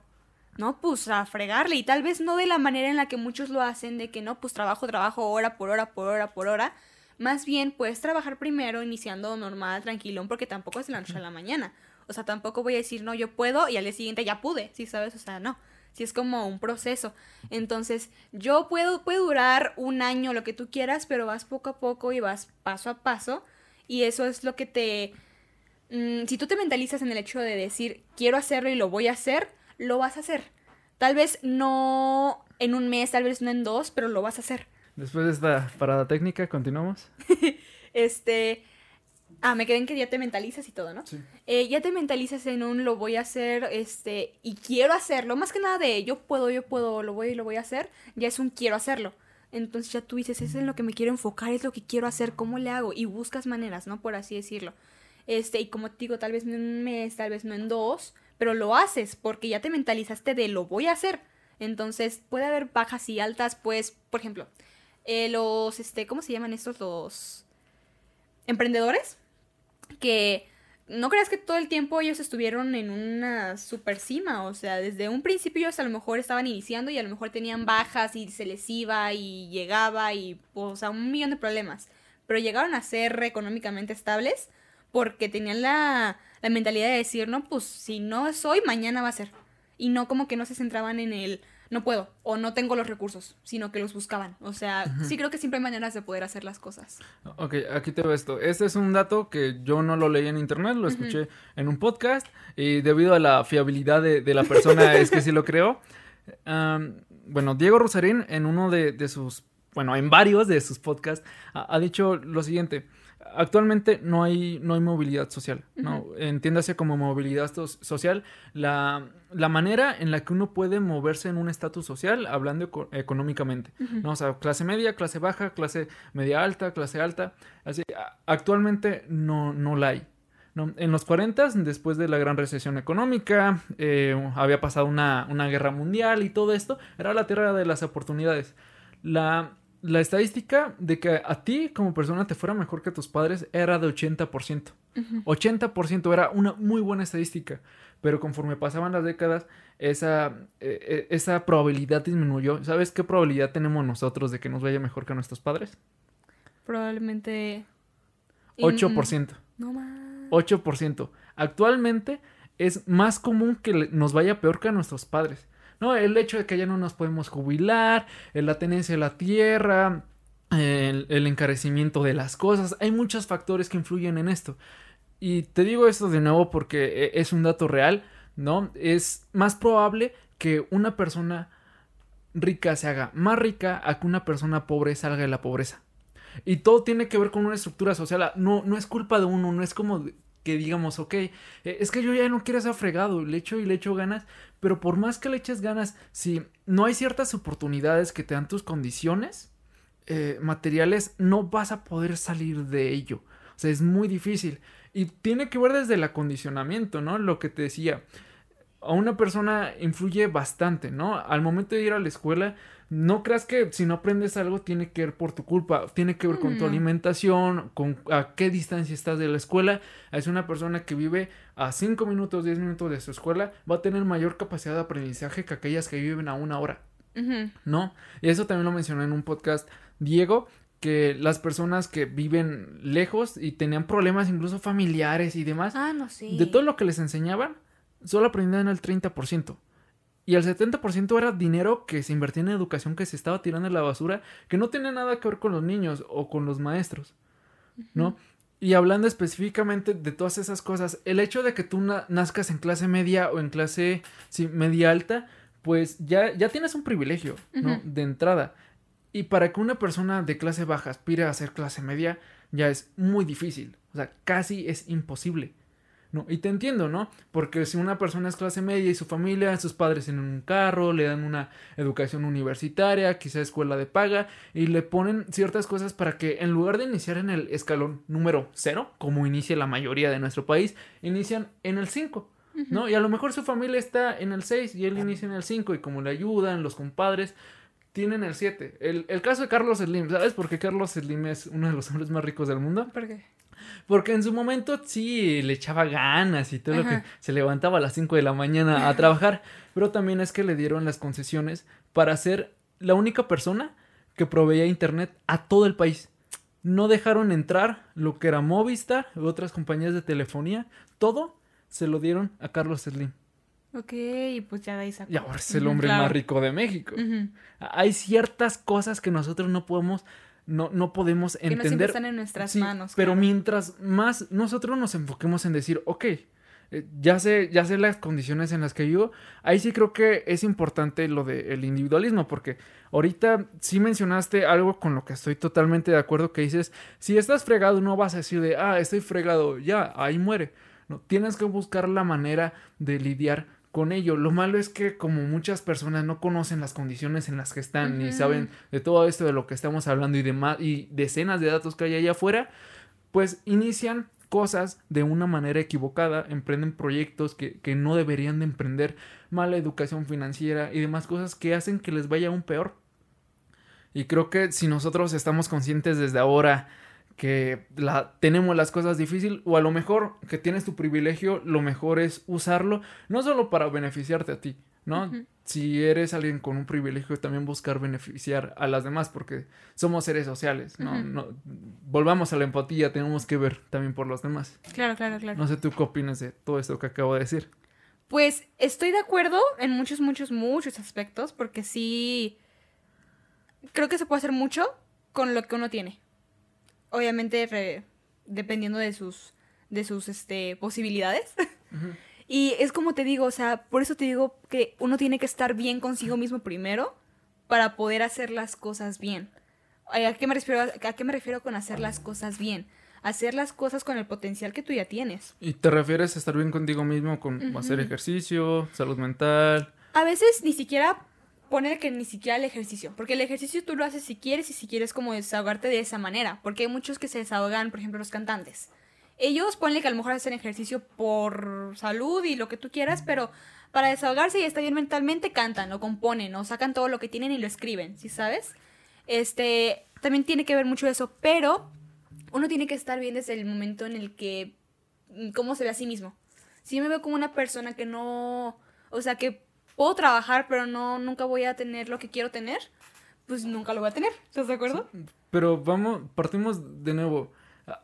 No, pues, a fregarle. Y tal vez no de la manera en la que muchos lo hacen, de que no, pues, trabajo hora por hora. Más bien, puedes trabajar primero, iniciando normal, tranquilón, porque tampoco es de la noche a la mañana. O sea, tampoco voy a decir, no, yo puedo, y al día siguiente ya pude, ¿sí sabes? O sea, no. Sí es como un proceso. Entonces, yo puede durar un año, lo que tú quieras, pero vas poco a poco y vas paso a paso. Y eso es lo que te... si tú te mentalizas en el hecho de decir, quiero hacerlo y lo voy a hacer, lo vas a hacer. Tal vez no en un mes, tal vez no en dos, pero lo vas a hacer. Después de esta parada técnica, continuamos. Me quedé en que ya te mentalizas y todo, ¿no? Sí. Ya te mentalizas en un lo voy a hacer, y quiero hacerlo. Más que nada de yo puedo, lo voy a hacer, ya es un quiero hacerlo. Entonces ya tú dices, es en lo que me quiero enfocar, es lo que quiero hacer, ¿cómo le hago? Y buscas maneras, ¿no? Por así decirlo. Y como te digo, tal vez no en un mes, tal vez no en dos, pero lo haces porque ya te mentalizaste de lo voy a hacer. Entonces puede haber bajas y altas, pues, por ejemplo, los, ¿cómo se llaman estos? Los emprendedores, que no creas que todo el tiempo ellos estuvieron en una super cima, o sea, desde un principio ellos a lo mejor estaban iniciando y a lo mejor tenían bajas y se les iba y llegaba y, o sea, un millón de problemas, pero llegaron a ser económicamente estables porque tenían la mentalidad de decir, no, pues, si no es hoy, mañana va a ser, y no como que no se centraban en el no puedo, o no tengo los recursos, sino que los buscaban. O sea, sí creo que siempre hay maneras de poder hacer las cosas. Ok, aquí te veo esto. Este es un dato que yo no lo leí en internet, lo escuché en un podcast, y debido a la fiabilidad de la persona es que sí lo creo. Bueno, Diego Rosarín, en uno de sus, bueno, en varios de sus podcasts, ha dicho lo siguiente. Actualmente no hay movilidad social, ¿no? Entiéndase como movilidad social la manera en la que uno puede moverse en un estatus social hablando económicamente, ¿no? O sea, clase media, clase baja, clase media alta, clase alta. Así, actualmente no la hay, ¿no? En los 40, después de la gran recesión económica, había pasado una guerra mundial y todo esto, era la tierra de las oportunidades. La estadística de que a ti como persona te fuera mejor que tus padres era de 80%. 80% era una muy buena estadística, pero conforme pasaban las décadas, esa probabilidad disminuyó. ¿Sabes qué probabilidad tenemos nosotros de que nos vaya mejor que a nuestros padres? Probablemente 8%. No más. 8%. Actualmente es más común que nos vaya peor que a nuestros padres. No, el hecho de que ya no nos podemos jubilar, la tenencia de la tierra, el encarecimiento de las cosas. Hay muchos factores que influyen en esto. Y te digo esto de nuevo porque es un dato real, ¿no? Es más probable que una persona rica se haga más rica a que una persona pobre salga de la pobreza. Y todo tiene que ver con una estructura social. No es culpa de uno, no es como que digamos, ok, es que yo ya no quiero ser fregado, le echo ganas, pero por más que le eches ganas, si no hay ciertas oportunidades que te dan tus condiciones materiales, no vas a poder salir de ello. O sea, es muy difícil y tiene que ver desde el acondicionamiento, ¿no? Lo que te decía, a una persona influye bastante, ¿no? Al momento de ir a la escuela, no creas que si no aprendes algo tiene que ver por tu culpa, tiene que ver con tu alimentación, con a qué distancia estás de la escuela. Es una persona que vive a 5 minutos, 10 minutos de su escuela, va a tener mayor capacidad de aprendizaje que aquellas que viven a una hora, ¿no? Y eso también lo mencionó en un podcast Diego, que las personas que viven lejos y tenían problemas incluso familiares y demás, de todo lo que les enseñaban, solo aprendían el 30%. Y el 70% era dinero que se invertía en educación, que se estaba tirando en la basura, que no tenía nada que ver con los niños o con los maestros, ¿no? Y hablando específicamente de todas esas cosas, el hecho de que tú nazcas en clase media o en clase media alta, pues ya tienes un privilegio, ¿no? De entrada. Y para que una persona de clase baja aspire a ser clase media, ya es muy difícil. O sea, casi es imposible. No, y te entiendo, ¿no? Porque si una persona es clase media y su familia, sus padres tienen un carro, le dan una educación universitaria, quizá escuela de paga, y le ponen ciertas cosas para que en lugar de iniciar en el escalón número 0, como inicia la mayoría de nuestro país, inician en el 5, ¿no? Y a lo mejor su familia está en el 6 y él inicia en el 5, y como le ayudan los compadres, tienen el 7. El caso de Carlos Slim, ¿sabes por qué Carlos Slim es uno de los hombres más ricos del mundo? ¿Por qué? Porque en su momento sí le echaba ganas y todo lo que se levantaba a las 5 de la mañana a trabajar, pero también es que le dieron las concesiones para ser la única persona que proveía internet a todo el país. No dejaron entrar lo que era Movistar u otras compañías de telefonía, todo se lo dieron a Carlos Slim. Ok, pues ya de ahí sacó. Y ahora es el hombre más rico de México. Hay ciertas cosas que nosotros no podemos no podemos entender. Que no siempre están en nuestras manos. Pero claro, mientras más nosotros nos enfoquemos en decir, ok, ya sé las condiciones en las que vivo, ahí sí creo que es importante lo del individualismo, porque ahorita sí mencionaste algo con lo que estoy totalmente de acuerdo, que dices, si estás fregado no vas a decir de, estoy fregado, ya, ahí muere. No, tienes que buscar la manera de lidiar con ello. Lo malo es que como muchas personas no conocen las condiciones en las que están, ni saben de todo esto de lo que estamos hablando y decenas de datos que hay allá afuera, pues inician cosas de una manera equivocada, emprenden proyectos que no deberían de emprender, mala educación financiera y demás cosas que hacen que les vaya aún peor. Y creo que si nosotros estamos conscientes desde ahora que tenemos las cosas difíciles, o a lo mejor que tienes tu privilegio, lo mejor es usarlo, no solo para beneficiarte a ti, ¿no? Uh-huh. Si eres alguien con un privilegio, también buscar beneficiar a las demás, porque somos seres sociales, ¿no? Uh-huh. No, volvamos a la empatía, tenemos que ver también por los demás. Claro, claro, claro. No sé tú qué opinas de todo esto que acabo de decir. Pues estoy de acuerdo en muchos aspectos, porque sí, creo que se puede hacer mucho con lo que uno tiene. Obviamente dependiendo de sus posibilidades. Uh-huh. Y es como te digo, o sea, por eso te digo que uno tiene que estar bien consigo mismo primero para poder hacer las cosas bien. ¿A qué me refiero con hacer las cosas bien? Hacer las cosas con el potencial que tú ya tienes. ¿Y te refieres a estar bien contigo mismo con uh-huh. hacer ejercicio, salud mental? A veces ni siquiera poner que ni siquiera el ejercicio, porque el ejercicio tú lo haces si quieres como desahogarte de esa manera, porque hay muchos que se desahogan, por ejemplo, los cantantes. Ellos ponle que a lo mejor hacen ejercicio por salud y lo que tú quieras, pero para desahogarse y estar bien mentalmente cantan o componen o sacan todo lo que tienen y lo escriben, ¿sí sabes? También tiene que ver mucho eso, pero uno tiene que estar bien desde el momento en el que cómo se ve a sí mismo. Si yo me veo como una persona que no, o sea, que puedo trabajar, pero nunca voy a tener lo que quiero tener, pues nunca lo voy a tener. ¿Estás de acuerdo? Sí, pero partimos de nuevo.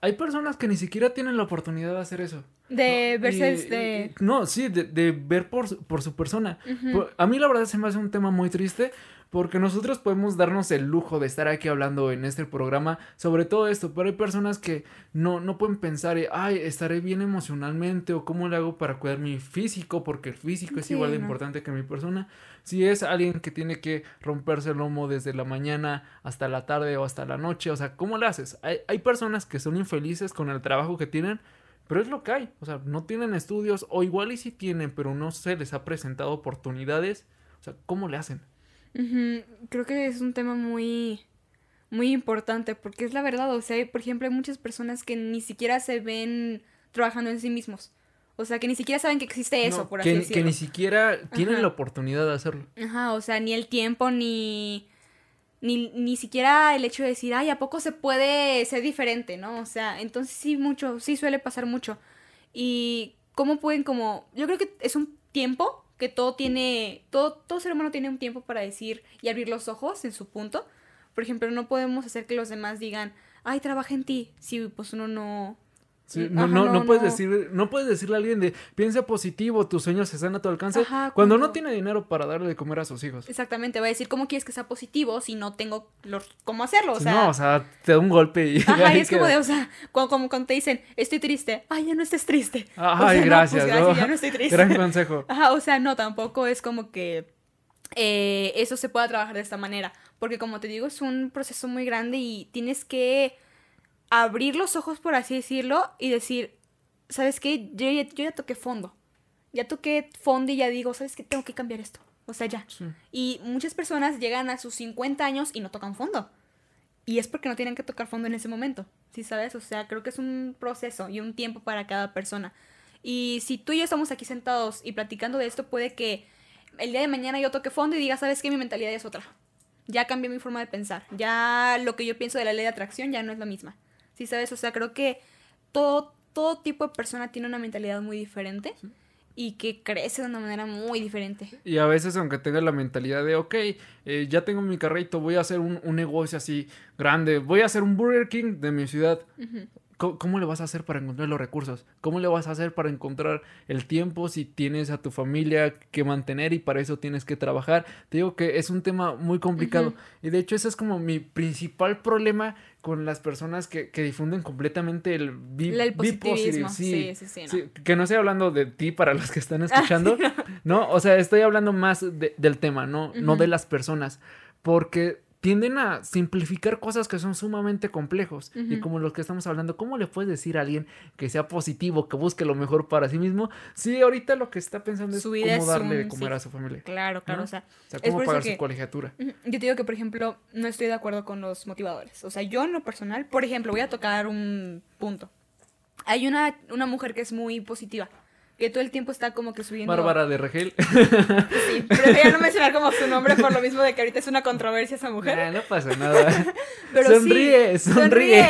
Hay personas que ni siquiera tienen la oportunidad de hacer eso. De verse de ver por su persona. Uh-huh. A mí la verdad se me hace un tema muy triste, porque nosotros podemos darnos el lujo de estar aquí hablando en este programa sobre todo esto, pero hay personas que no pueden pensar, estaré bien emocionalmente o cómo le hago para cuidar mi físico, porque el físico es igual de importante que mi persona. Si es alguien que tiene que romperse el lomo desde la mañana hasta la tarde o hasta la noche, o sea, ¿cómo lo haces? Hay personas que son infelices con el trabajo que tienen, pero es lo que hay, o sea, no tienen estudios, o igual y sí tienen, pero no se les ha presentado oportunidades, o sea, ¿cómo le hacen? Uh-huh. Creo que es un tema muy, muy importante, porque es la verdad, o sea, por ejemplo, hay muchas personas que ni siquiera se ven trabajando en sí mismos, o sea, que ni siquiera saben que existe eso, por así decirlo. Que ni siquiera tienen la oportunidad de hacerlo. Ajá, o sea, ni el tiempo, ni siquiera el hecho de decir, ¿a poco se puede ser diferente, no? O sea, entonces sí suele pasar mucho. Y cómo pueden yo creo que es un tiempo que todo ser humano tiene un tiempo para decir y abrir los ojos en su punto. Por ejemplo, no podemos hacer que los demás digan, trabaja en ti. Sí, pues uno no... Sí, no puedes decirle a alguien de piensa positivo, tus sueños están a tu alcance, cuando no tiene dinero para darle de comer a sus hijos. Exactamente, va a decir, ¿cómo quieres que sea positivo si no tengo cómo hacerlo? O sea, no, o sea, te da un golpe y... Ajá, y es como de, o sea, cuando te dicen, estoy triste, ya no estés triste. Ajá, o sea, gracias. No, pues, gracias, ya no estoy triste. Gran consejo. Ajá, o sea, no, tampoco es como que eso se pueda trabajar de esta manera, porque como te digo, es un proceso muy grande y tienes que abrir los ojos, por así decirlo, y decir, ¿sabes qué? Yo ya toqué fondo. Ya toqué fondo y ya digo, ¿sabes qué? Tengo que cambiar esto. O sea, ya. Sí. Y muchas personas llegan a sus 50 años y no tocan fondo. Y es porque no tienen que tocar fondo en ese momento. ¿Sí sabes? O sea, creo que es un proceso y un tiempo para cada persona. Y si tú y yo estamos aquí sentados y platicando de esto, puede que el día de mañana yo toque fondo y diga, ¿sabes qué? Mi mentalidad es otra. Ya cambié mi forma de pensar. Ya lo que yo pienso de la ley de atracción ya no es la misma. Sí, ¿sabes? O sea, creo que todo tipo de persona tiene una mentalidad muy diferente y que crece de una manera muy diferente. Y a veces, aunque tenga la mentalidad de, ya tengo mi carrito, voy a hacer un negocio así grande, voy a hacer un Burger King de mi ciudad. Uh-huh. ¿Cómo le vas a hacer para encontrar los recursos? ¿Cómo le vas a hacer para encontrar el tiempo si tienes a tu familia que mantener y para eso tienes que trabajar? Te digo que es un tema muy complicado. Uh-huh. Y de hecho ese es como mi principal problema con las personas que difunden completamente el positivismo. Sí. Que no estoy hablando de ti para los que están escuchando. No, o sea, estoy hablando más del tema, ¿no? Uh-huh. No de las personas. Porque tienden a simplificar cosas que son sumamente complejos. Uh-huh. Y como los que estamos hablando, ¿cómo le puedes decir a alguien que sea positivo, que busque lo mejor para sí mismo? Sí, ahorita lo que está pensando su es cómo darle de comer a su familia. Claro, claro. ¿No? O sea, cómo pagar su colegiatura. Uh-huh. Yo te digo que, por ejemplo, no estoy de acuerdo con los motivadores. O sea, yo en lo personal, por ejemplo, voy a tocar un punto. Hay una mujer que es muy positiva, que todo el tiempo está como que subiendo... Bárbara de Regil. Sí, prefiero no mencionar como su nombre por lo mismo de que ahorita es una controversia esa mujer. No pasa nada. Pero sonríe.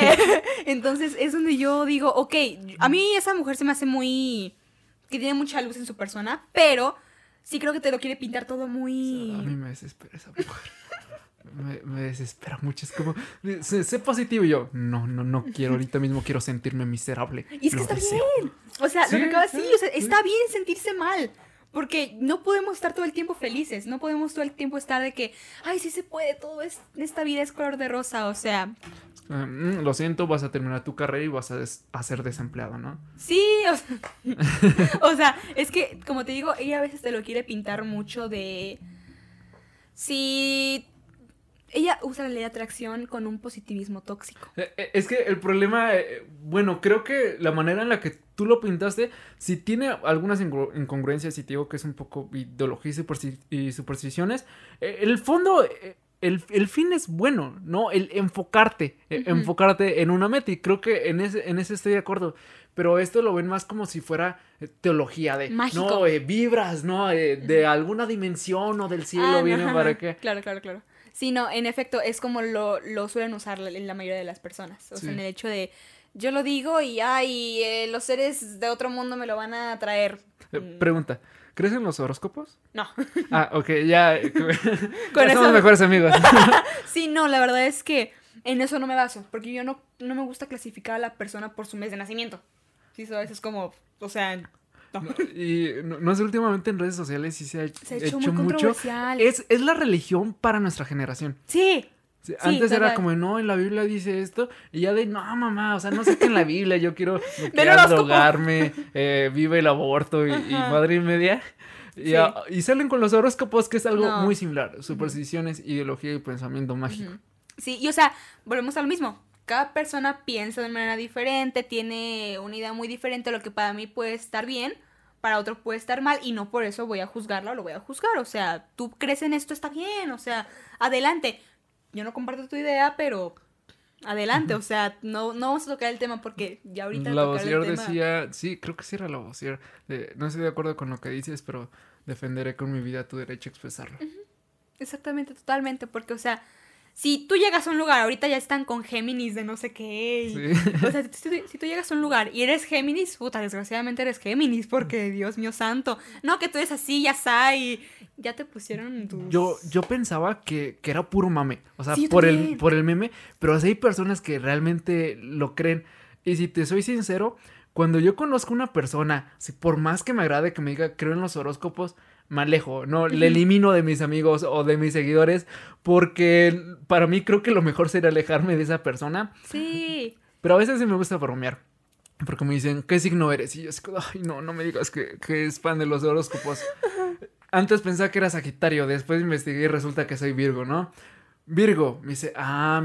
Entonces es donde yo digo, ok, a mí esa mujer se me hace muy... que tiene mucha luz en su persona, pero sí creo que te lo quiere pintar todo muy... A mí me desespera esa mujer. Me desespera mucho, es como sé positivo y yo, no quiero, ahorita mismo quiero sentirme miserable. Y es que está bien, o sea, sí, lo que acabas de decir, o sea, está bien sentirse mal, porque no podemos estar todo el tiempo felices, no podemos todo el tiempo estar de que, ay, sí se puede, todo es, esta vida es color de rosa, o sea. Lo siento, vas a terminar tu carrera y vas a ser desempleado, ¿no? Sí, o sea, es que, como te digo, ella a veces te lo quiere pintar mucho de, si... Ella usa la ley de atracción con un positivismo tóxico. Es que el problema, bueno, creo que la manera en la que tú lo pintaste, si tiene algunas incongruencias, y te digo que es un poco ideología y supersticiones, el fondo, el fin es bueno, ¿no? El enfocarte, uh-huh, enfocarte en una meta, y creo que en ese estoy de acuerdo. Pero esto lo ven más como si fuera teología de... Mágico. No, vibras, ¿no? De alguna dimensión o del cielo vienen para acá. Claro. Sí, no, en efecto, es como lo suelen usar la mayoría de las personas. O sea, en el hecho de, yo lo digo y los seres de otro mundo me lo van a traer. Pregunta, ¿crees en los horóscopos? No. Ah, ok, ya, ya somos mejores amigos. Sí, no, la verdad es que en eso no me baso, porque yo no me gusta clasificar a la persona por su mes de nacimiento. Sí, sabes, es como, o sea... No. Y no sé, últimamente en redes sociales sí se ha hecho muy controversial. Mucho. Es la religión para nuestra generación. Sí. Antes era como, no, en la Biblia dice esto. Y ya de, no, mamá, o sea, no sé qué en la Biblia. Yo quiero drogarme, vive el aborto y madre y media. Y salen con los horóscopos, que es algo muy similar. Supersticiones, ideología y pensamiento mágico. Sí, y o sea, volvemos a lo mismo. Cada persona piensa de manera diferente, tiene una idea muy diferente. Lo que para mí puede estar bien, para otro puede estar mal, y no por eso voy a juzgarlo o lo voy a juzgar. O sea, tú crees en esto, está bien, o sea, adelante. Yo no comparto tu idea, pero adelante, o sea, no vamos a tocar el tema porque ya ahorita la vocera decía, sí, creo que sí era la vocera, no estoy de acuerdo con lo que dices, pero defenderé con mi vida tu derecho a expresarlo. Uh-huh. Exactamente, totalmente, porque, o sea, si tú llegas a un lugar, ahorita ya están con Géminis de no sé qué. O sea, si tú llegas a un lugar y eres Géminis, puta, desgraciadamente eres Géminis, porque Dios mío santo. No, que tú eres así, ya está, y ya te pusieron tus... Yo pensaba que era puro mame, o sea, sí, por el meme, pero sí hay personas que realmente lo creen. Y si te soy sincero, cuando yo conozco una persona, si por más que me agrade que me diga, creo en los horóscopos, me alejo, no, le elimino de mis amigos o de mis seguidores, porque para mí creo que lo mejor sería alejarme de esa persona. Sí. Pero a veces sí me gusta bromear, porque me dicen, ¿qué signo eres? Y yo es que, ay, no me digas que es fan de los horóscopos. Antes pensaba que era Sagitario, después investigué y resulta que soy Virgo, ¿no? Virgo, me dice,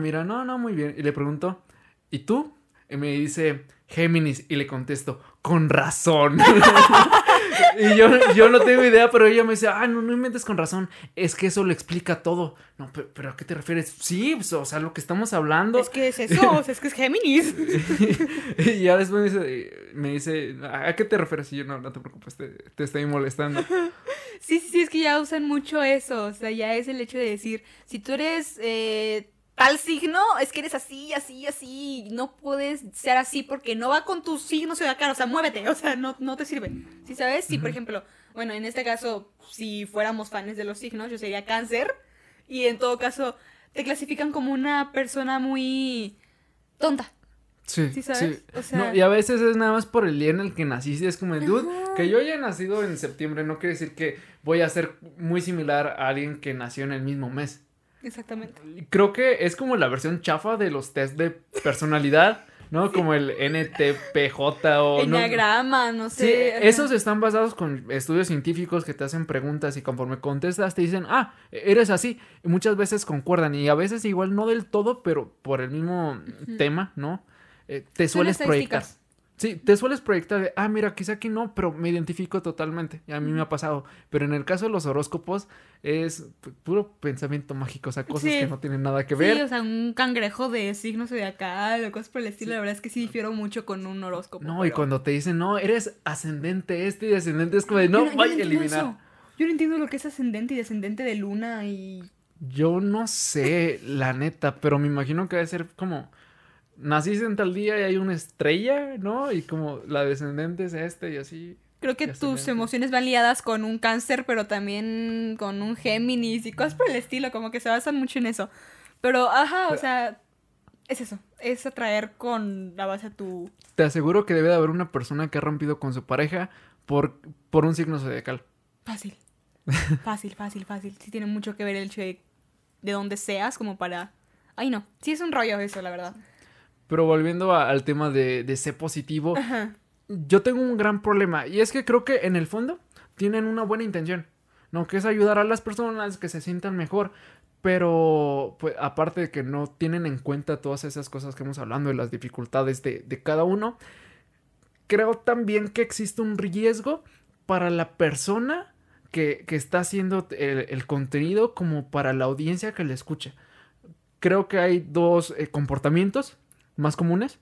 mira, no, muy bien. Y le pregunto, ¿y tú? Y me dice, Géminis, y le contesto, con razón. Y yo no tengo idea, pero ella me dice, no inventes, con razón, es que eso lo explica todo. No, pero ¿a qué te refieres? Sí, pues, o sea, lo que estamos hablando. Es que es eso, o sea, es que es Géminis. Y ya después me dice, ¿a qué te refieres? Y yo, no te preocupes, te estoy molestando. Sí, es que ya usan mucho eso, o sea, ya es el hecho de decir, si tú eres tal signo, es que eres así, así, así, no puedes ser así porque no va con tu signo zodiacal, o sea, muévete, o sea, no te sirve, ¿sí sabes? Sí, por ejemplo, bueno, en este caso, si fuéramos fans de los signos, yo sería Cáncer, y en todo caso, te clasifican como una persona muy tonta, Sí, ¿sí sabes? Sí. O sea... no, y a veces es nada más por el día en el que naciste, es como, dude, ajá, que yo haya nacido en septiembre no quiere decir que voy a ser muy similar a alguien que nació en el mismo mes. Exactamente. Creo que es como la versión chafa de los test de personalidad, ¿no? Sí. Como el NTPJ o... Enneagrama, no sé. Sí, esos están basados con estudios científicos que te hacen preguntas y conforme contestas te dicen, ah, eres así. Y muchas veces concuerdan y a veces igual no del todo, pero por el mismo tema, ¿no? Te sueles proyectar. Sí, te sueles proyectar de, ah, mira, quizá que no, pero me identifico totalmente. A mí me ha pasado. Pero en el caso de los horóscopos es puro pensamiento mágico, o sea, cosas que no tienen nada que ver. Sí, o sea, un cangrejo de signos zodiacales o cosas por el estilo. La verdad es que sí difiero mucho con un horóscopo. No, pero... y cuando te dicen, no, eres ascendente este y descendente, es como de, no, vaya a eliminar. Eso. Yo no entiendo lo que es ascendente y descendente de luna y... Yo no sé, la neta, pero me imagino que debe ser como... naciste en tal día y hay una estrella, ¿no? Y como la descendente es y así. Creo que tus emociones van liadas con un cáncer, pero también con un Géminis y cosas por el estilo, como que se basan mucho en eso. Pero, ajá, o sea, es eso, es atraer con la base a tu... Te aseguro que debe de haber una persona que ha rompido con su pareja por un signo zodiacal. Fácil, fácil. Sí tiene mucho que ver el hecho de dónde seas como para... Ay, no, sí es un rollo eso, la verdad. Pero volviendo al tema de ser positivo, ajá, yo tengo un gran problema. Y es que creo que en el fondo tienen una buena intención, ¿no? Que es ayudar a las personas que se sientan mejor. Pero pues, aparte de que no tienen en cuenta todas esas cosas que hemos hablado, de las dificultades de cada uno, creo también que existe un riesgo para la persona que está haciendo el contenido como para la audiencia que le escucha. Creo que hay dos comportamientos más comunes.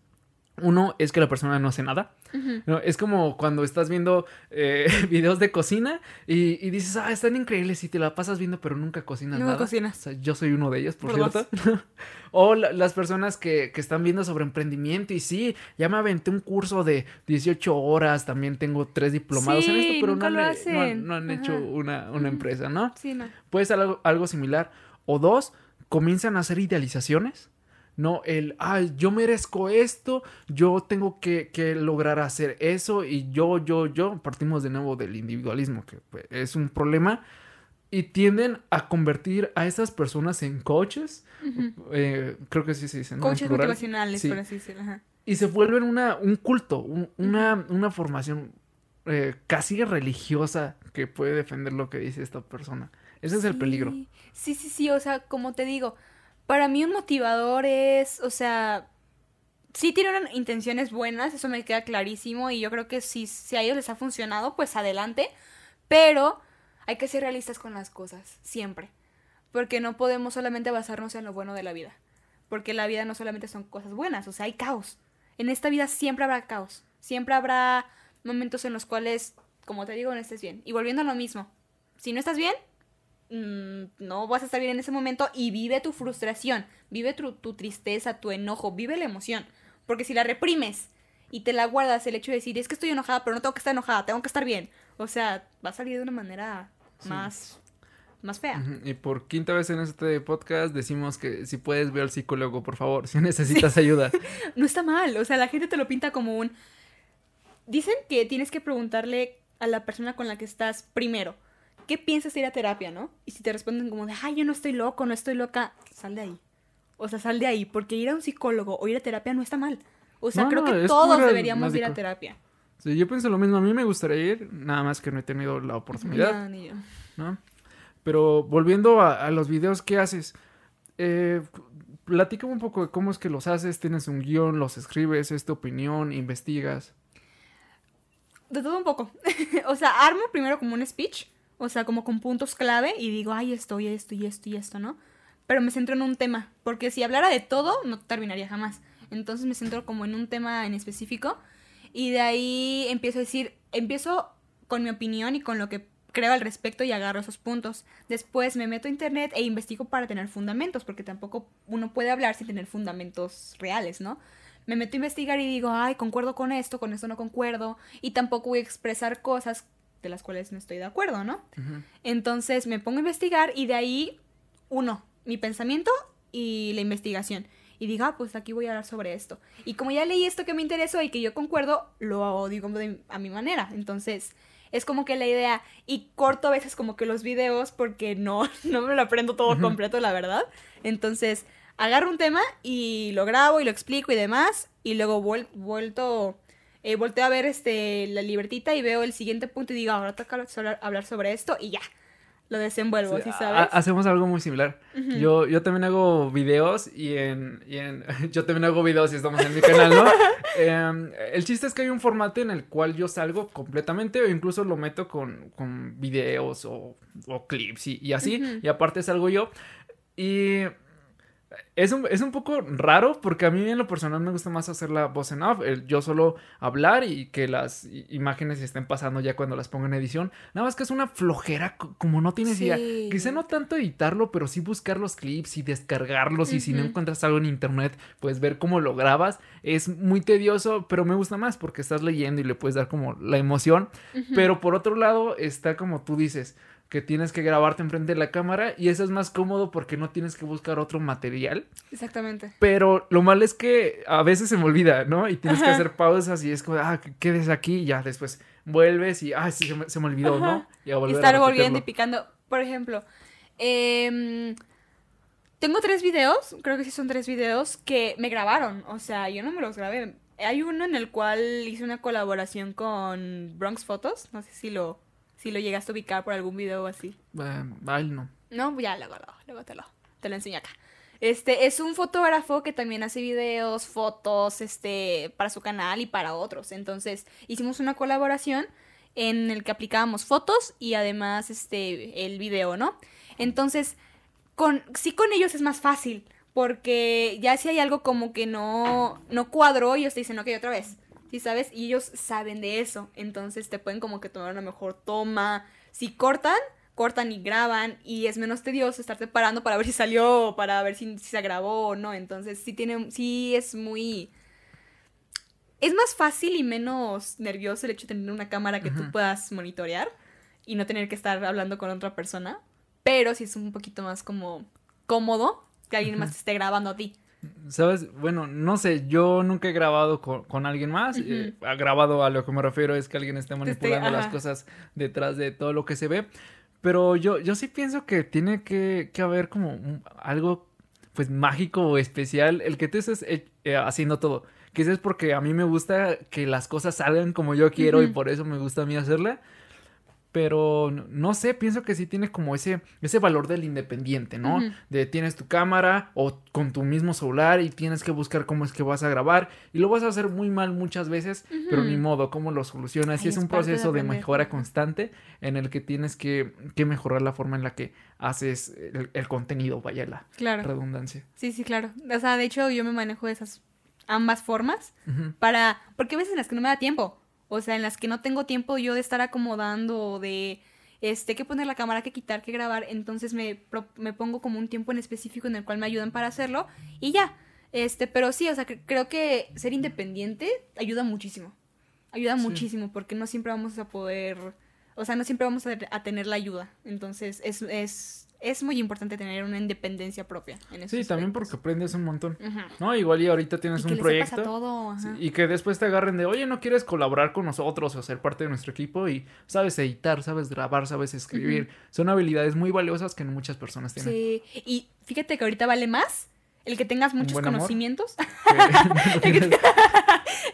Uno es que la persona no hace nada. Uh-huh. ¿No? Es como cuando estás viendo videos de cocina y dices, ah, están increíbles y te la pasas viendo, pero nunca cocinas nada. Nunca cocinas. O sea, yo soy uno de ellos, por cierto. O las personas que están viendo sobre emprendimiento y sí, ya me aventé un curso de 18 horas, también tengo 3 diplomados en esto, pero no han hecho una empresa, ¿no? Sí, no. Puede ser algo similar. O dos, comienzan a hacer idealizaciones. No, yo merezco esto, yo tengo que lograr hacer eso y yo, partimos de nuevo del individualismo, que pues, es un problema, y tienden a convertir a esas personas en coaches, uh-huh, creo que sí se dicen, ¿no? Coaches motivacionales, sí, por así decirlo. Ajá. Y se vuelven un culto, una formación casi religiosa que puede defender lo que dice esta persona. Ese es el peligro. Sí, o sea, como te digo... Para mí un motivador es, o sea, sí tienen intenciones buenas, eso me queda clarísimo y yo creo que si a ellos les ha funcionado, pues adelante, pero hay que ser realistas con las cosas, siempre, porque no podemos solamente basarnos en lo bueno de la vida, porque la vida no solamente son cosas buenas, o sea, hay caos, en esta vida siempre habrá caos, siempre habrá momentos en los cuales, como te digo, no estés bien, y volviendo a lo mismo, si no estás bien, no vas a estar bien en ese momento y vive tu frustración, vive tu tristeza, tu enojo, vive la emoción, porque si la reprimes y te la guardas, el hecho de decir, es que estoy enojada, pero no tengo que estar enojada, tengo que estar bien, o sea, va a salir de una manera más fea. Y por 5ª vez en este podcast decimos que si puedes ve al psicólogo, por favor, si necesitas ayuda. No está mal, o sea, la gente te lo pinta como dicen que tienes que preguntarle a la persona con la que estás primero, ¿qué piensas de ir a terapia, no? Y si te responden como de, ay, yo no estoy loco, no estoy loca, sal de ahí. O sea, sal de ahí, porque ir a un psicólogo o ir a terapia no está mal. O sea, creo que todos deberíamos ir a terapia. Sí, yo pienso lo mismo. A mí me gustaría ir, nada más que no he tenido la oportunidad. No, ni yo. ¿No? Pero volviendo a los videos que haces, platícame un poco de cómo es que los haces, tienes un guión, los escribes, es tu opinión, investigas. De todo un poco. O sea, armo primero como un speech. O sea, como con puntos clave y digo, ay, esto, ¿no? Pero me centro en un tema, porque si hablara de todo, no terminaría jamás. Entonces me centro como en un tema en específico y de ahí empiezo con mi opinión y con lo que creo al respecto y agarro esos puntos. Después me meto a internet e investigo para tener fundamentos, porque tampoco uno puede hablar sin tener fundamentos reales, ¿no? Me meto a investigar y digo, ay, concuerdo con esto no concuerdo, y tampoco voy a expresar cosas de las cuales no estoy de acuerdo, ¿no? Uh-huh. Entonces me pongo a investigar y de ahí, mi pensamiento y la investigación. y diga, ah, pues aquí voy a hablar sobre esto. Y como ya leí esto que me interesó y que yo concuerdo, lo digo a mi manera. Entonces, es como que la idea, y corto a veces como que los videos porque no me lo aprendo todo completo, la verdad. Entonces, agarro un tema y lo grabo y lo explico y demás, y luego volteo a ver la libretita y veo el siguiente punto y digo, ahora toca hablar sobre esto y ya. Lo desenvuelvo, ¿sí sabes? Hacemos algo muy similar. Uh-huh. Yo también hago videos yo también hago videos y estamos en mi canal, ¿no? El chiste es que hay un formato en el cual yo salgo completamente o incluso lo meto con videos o clips y así. Uh-huh. Y aparte salgo yo. Y es un poco raro porque a mí en lo personal me gusta más hacer la voz en off, yo solo hablar y que las imágenes estén pasando ya cuando las pongo en edición. Nada más que es una flojera como no tienes idea. Quizá no tanto editarlo, pero sí buscar los clips y descargarlos, y si no encuentras algo en internet, pues ver cómo lo grabas. Es muy tedioso, pero me gusta más porque estás leyendo y le puedes dar como la emoción. Pero por otro lado está como tú dices, que tienes que grabarte enfrente de la cámara y eso es más cómodo porque no tienes que buscar otro material. Exactamente. Pero lo malo es que a veces se me olvida, ¿no? Y tienes que hacer pausas y es como, quedes aquí y ya después vuelves y, sí, se me olvidó, ¿no? Y estar volviendo y picando. Por ejemplo, tengo 3 videos, creo que sí son 3 videos que me grabaron. O sea, yo no me los grabé. Hay uno en el cual hice una colaboración con Bronx Fotos, no sé si lo llegaste a ubicar por algún video o así. No. No, ya luego te lo enseño acá. Es un fotógrafo que también hace videos, fotos, para su canal y para otros. Entonces, hicimos una colaboración en el que aplicábamos fotos y además, el video, ¿no? Entonces, con ellos es más fácil, porque ya si hay algo como que no cuadró, ellos te dicen, ok, otra vez. ¿Sí sabes? Y ellos saben de eso. Entonces te pueden como que tomar una mejor toma. Si cortan y graban. Y es menos tedioso estarte parando para ver si salió, para ver si se grabó o no. Entonces sí es muy... Es más fácil y menos nervioso el hecho de tener una cámara que tú puedas monitorear. Y no tener que estar hablando con otra persona. Pero sí es un poquito más como cómodo que alguien más te esté grabando a ti. ¿Sabes? Bueno, no sé, yo nunca he grabado con alguien más. Grabado, a lo que me refiero es que alguien esté manipulando las cosas detrás de todo lo que se ve. Pero yo sí pienso que tiene que haber como algo pues mágico o especial el que tú estés haciendo todo. Quizás es porque a mí me gusta que las cosas salgan como yo quiero y por eso me gusta a mí hacerla. Pero no sé, pienso que sí tiene como ese valor del independiente, ¿no? De tienes tu cámara o con tu mismo celular y tienes que buscar cómo es que vas a grabar. Y lo vas a hacer muy mal muchas veces, pero ni modo, cómo lo solucionas. Y es un proceso de mejora constante en el que tienes que mejorar la forma en la que haces el contenido, vaya la redundancia. Sí, claro. O sea, de hecho, yo me manejo de esas ambas formas porque a veces en las que no me da tiempo. O sea, en las que no tengo tiempo yo de estar acomodando, de qué poner la cámara, qué quitar, qué grabar. Entonces me pongo como un tiempo en específico en el cual me ayudan para hacerlo y ya. Pero sí, o sea, creo que ser independiente ayuda muchísimo. Ayuda muchísimo porque no siempre vamos a poder, o sea, no siempre vamos a tener la ayuda. Entonces es muy importante tener una independencia propia en esos aspectos. También porque aprendes un montón, ¿no? Igual y ahorita tienes un proyecto les todo, y que después te agarren de, oye, ¿no quieres colaborar con nosotros o ser parte de nuestro equipo? Y sabes editar, sabes grabar, sabes escribir. Son habilidades muy valiosas que no muchas personas tienen. Sí, y fíjate que ahorita vale más el que tengas muchos conocimientos.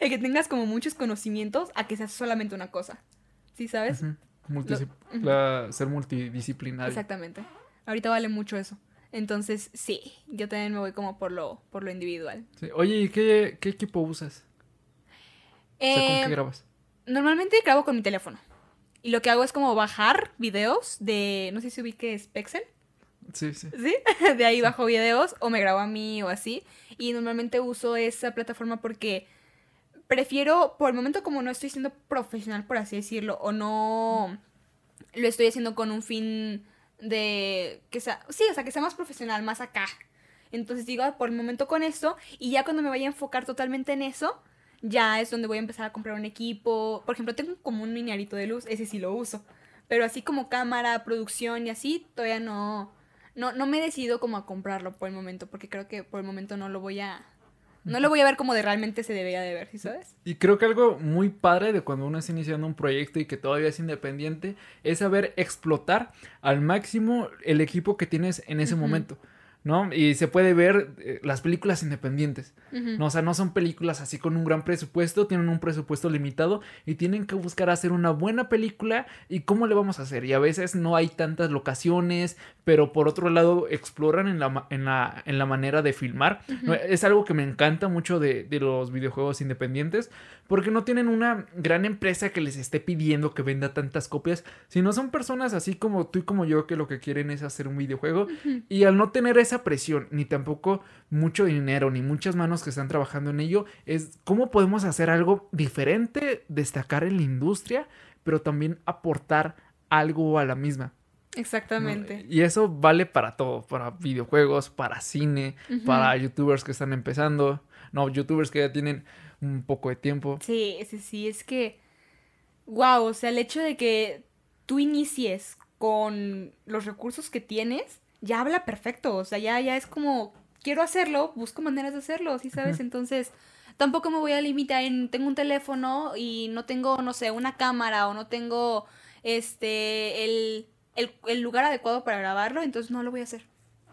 El que tengas como muchos conocimientos a que seas solamente una cosa, ¿sí sabes? Ser multidisciplinario. Exactamente. Ahorita vale mucho eso. Entonces, sí, yo también me voy como por lo individual. Sí. Oye, ¿y qué equipo usas? O sea, ¿con qué grabas? Normalmente grabo con mi teléfono. Y lo que hago es como bajar videos de... No sé si ubiques Pexel. Sí. ¿Sí? De ahí bajo videos o me grabo a mí o así. Y normalmente uso esa plataforma porque prefiero... Por el momento como no estoy siendo profesional, por así decirlo, o no lo estoy haciendo con un fin... de que sea, sí, o sea, que sea más profesional, más acá. Entonces digo, por el momento con esto, y ya cuando me vaya a enfocar totalmente en eso, ya es donde voy a empezar a comprar un equipo. Por ejemplo, tengo como un linearito de luz, ese sí lo uso, pero así como cámara, producción y así, todavía no no me decido como a comprarlo por el momento, porque creo que por el momento no lo voy a ver como de realmente se debería de ver, ¿sí sabes? Y creo que algo muy padre de cuando uno está iniciando un proyecto y que todavía es independiente es saber explotar al máximo el equipo que tienes en ese momento, ¿no? Y se puede ver las películas independientes, ¿no? O sea, no son películas así con un gran presupuesto, tienen un presupuesto limitado y tienen que buscar hacer una buena película y cómo le vamos a hacer. Y a veces no hay tantas locaciones, pero por otro lado exploran en la manera de filmar. ¿No? Es algo que me encanta mucho de los videojuegos independientes, porque no tienen una gran empresa que les esté pidiendo que venda tantas copias, sino son personas así como tú y como yo que lo que quieren es hacer un videojuego, y al no tener esa presión, ni tampoco mucho dinero, ni muchas manos que están trabajando en ello, es cómo podemos hacer algo diferente, destacar en la industria, pero también aportar algo a la misma. Exactamente. ¿No? Y eso vale para todo, para videojuegos, para cine, para youtubers que están empezando, youtubers que ya tienen un poco de tiempo. Sí, es que, wow, o sea, el hecho de que tú inicies con los recursos que tienes, ya habla perfecto, o sea, ya es como, quiero hacerlo, busco maneras de hacerlo, ¿sí sabes? Entonces, tampoco me voy a limitar en, tengo un teléfono y no tengo, no sé, una cámara o no tengo, el lugar adecuado para grabarlo, entonces no lo voy a hacer,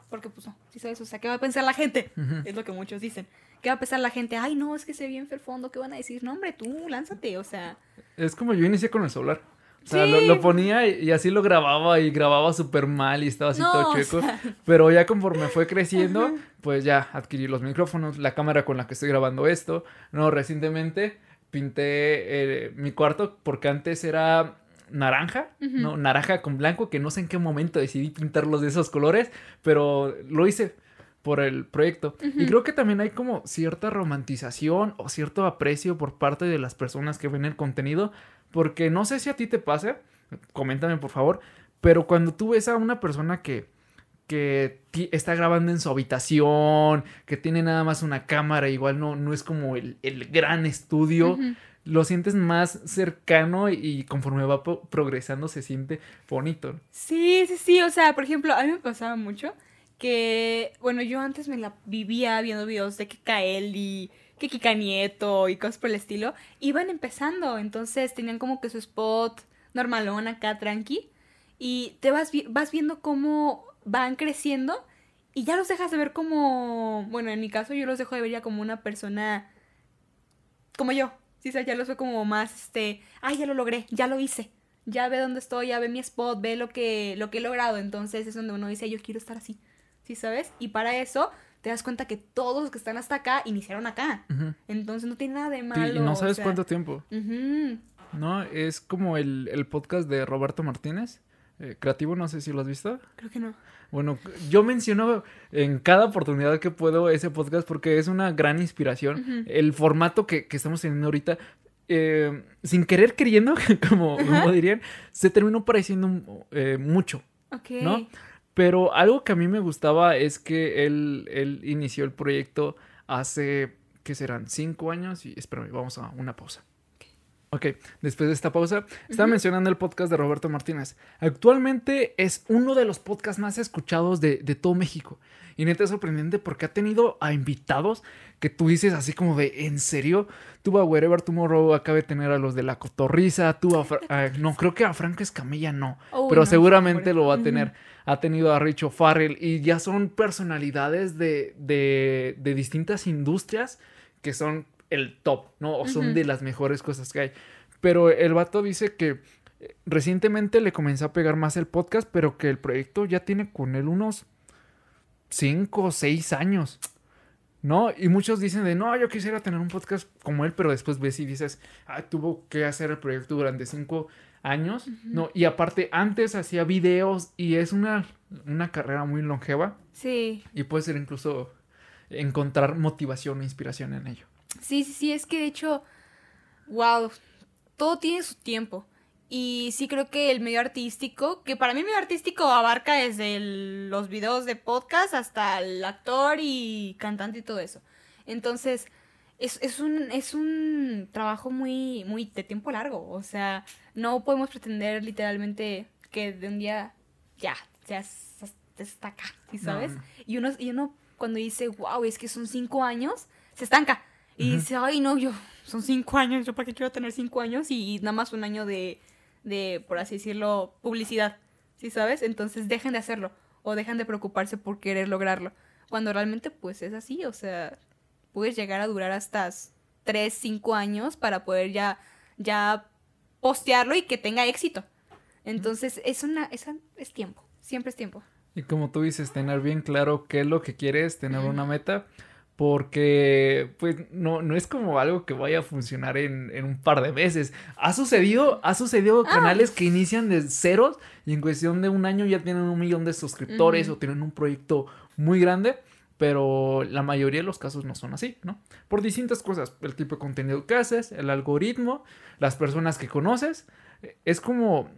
porque pues no, ¿sí sabes? O sea, ¿qué va a pensar la gente? Es lo que muchos dicen. ¿Qué va a pensar la gente? Ay, no, es que se ve bien fondo, ¿qué van a decir? No, hombre, tú, lánzate, o sea. Es como yo inicié con el celular. O sea, sí. lo ponía y así lo grababa y grababa súper mal y estaba así todo chueco. O sea... Pero ya conforme fue creciendo, pues ya adquirí los micrófonos, la cámara con la que estoy grabando esto. Recientemente pinté mi cuarto porque antes era naranja, naranja con blanco, que no sé en qué momento decidí pintarlos de esos colores, pero lo hice por el proyecto. Y creo que también hay como cierta romantización o cierto aprecio por parte de las personas que ven el contenido. Porque no sé si a ti te pasa, coméntame por favor, pero cuando tú ves a una persona que está grabando en su habitación, que tiene nada más una cámara, igual no es como el gran estudio, lo sientes más cercano y conforme va progresando se siente bonito. Sí, o sea, por ejemplo, a mí me pasaba mucho que, bueno, yo antes me la vivía viendo videos de Quekika Nieto y cosas por el estilo, iban empezando, entonces tenían como que su spot normalón acá, tranqui, y te vas viendo cómo van creciendo y ya los dejas de ver como, bueno, en mi caso yo los dejo de ver ya como una persona como yo, ¿sí? O sea, ya los veo como más, ya lo logré, ya lo hice, ya ve dónde estoy, ya ve mi spot, ve lo que he logrado, entonces es donde uno dice, yo quiero estar así, ¿sí sabes? Y para eso... te das cuenta que todos los que están hasta acá iniciaron acá. Entonces no tiene nada de malo. Sí, y no sabes cuánto tiempo. No, es como el podcast de Roberto Martínez, creativo, no sé si lo has visto. Creo que no. Bueno, yo menciono en cada oportunidad que puedo ese podcast porque es una gran inspiración. El formato que estamos teniendo ahorita, sin querer queriendo, como dirían, se terminó pareciendo mucho. Okay. ¿No? Pero algo que a mí me gustaba es que él inició el proyecto hace, ¿qué serán? 5 años y espérame, vamos a una pausa. Ok, después de esta pausa, estaba mencionando el podcast de Roberto Martínez. Actualmente es uno de los podcasts más escuchados de todo México. Y neta es sorprendente porque ha tenido a invitados que tú dices así como de, ¿en serio? Tuvo a Whatever Tomorrow, acaba de tener a los de La Cotorriza, tuvo a... no, creo que a Franco Escamilla no, pero no, seguramente lo va a tener. Ha tenido a Richo Farrell y ya son personalidades de distintas industrias que son el top, ¿no? O son de las mejores cosas que hay. Pero el vato dice que recientemente le comenzó a pegar más el podcast, pero que el proyecto ya tiene con él unos 5 o 6 años, ¿no? Y muchos dicen de, no, yo quisiera tener un podcast como él, pero después ves y dices, tuvo que hacer el proyecto durante 5 años, ¿no? Y aparte, antes hacía videos y es una carrera muy longeva. Sí. Y puede ser incluso encontrar motivación e inspiración en ello. Sí, es que de hecho, wow, todo tiene su tiempo. Y sí creo que el medio artístico, que para mí el medio artístico abarca desde los videos de podcast hasta el actor y cantante y todo eso. Entonces, es un trabajo muy, muy de tiempo largo. O sea, no podemos pretender literalmente que de un día ya seas está acá, ¿sí sabes? No. Y uno cuando dice, wow, es que son 5 años, se estanca. Y dice, ay, no, yo, son 5 años, ¿yo para qué quiero tener 5 años? Y nada más un año de, por así decirlo, publicidad, ¿sí sabes? Entonces dejen de hacerlo o dejen de preocuparse por querer lograrlo. Cuando realmente, pues, es así, o sea, puedes llegar a durar hasta 3, 5 años para poder ya postearlo y que tenga éxito. Entonces, es tiempo, siempre es tiempo. Y como tú dices, tener bien claro qué es lo que quieres, tener una meta, porque pues no es como algo que vaya a funcionar en un par de meses. Ha sucedido canales que inician de ceros y en cuestión de un año ya tienen 1 millón de suscriptores o tienen un proyecto muy grande, pero la mayoría de los casos no son así, ¿no? Por distintas cosas, el tipo de contenido que haces, el algoritmo, las personas que conoces, es como...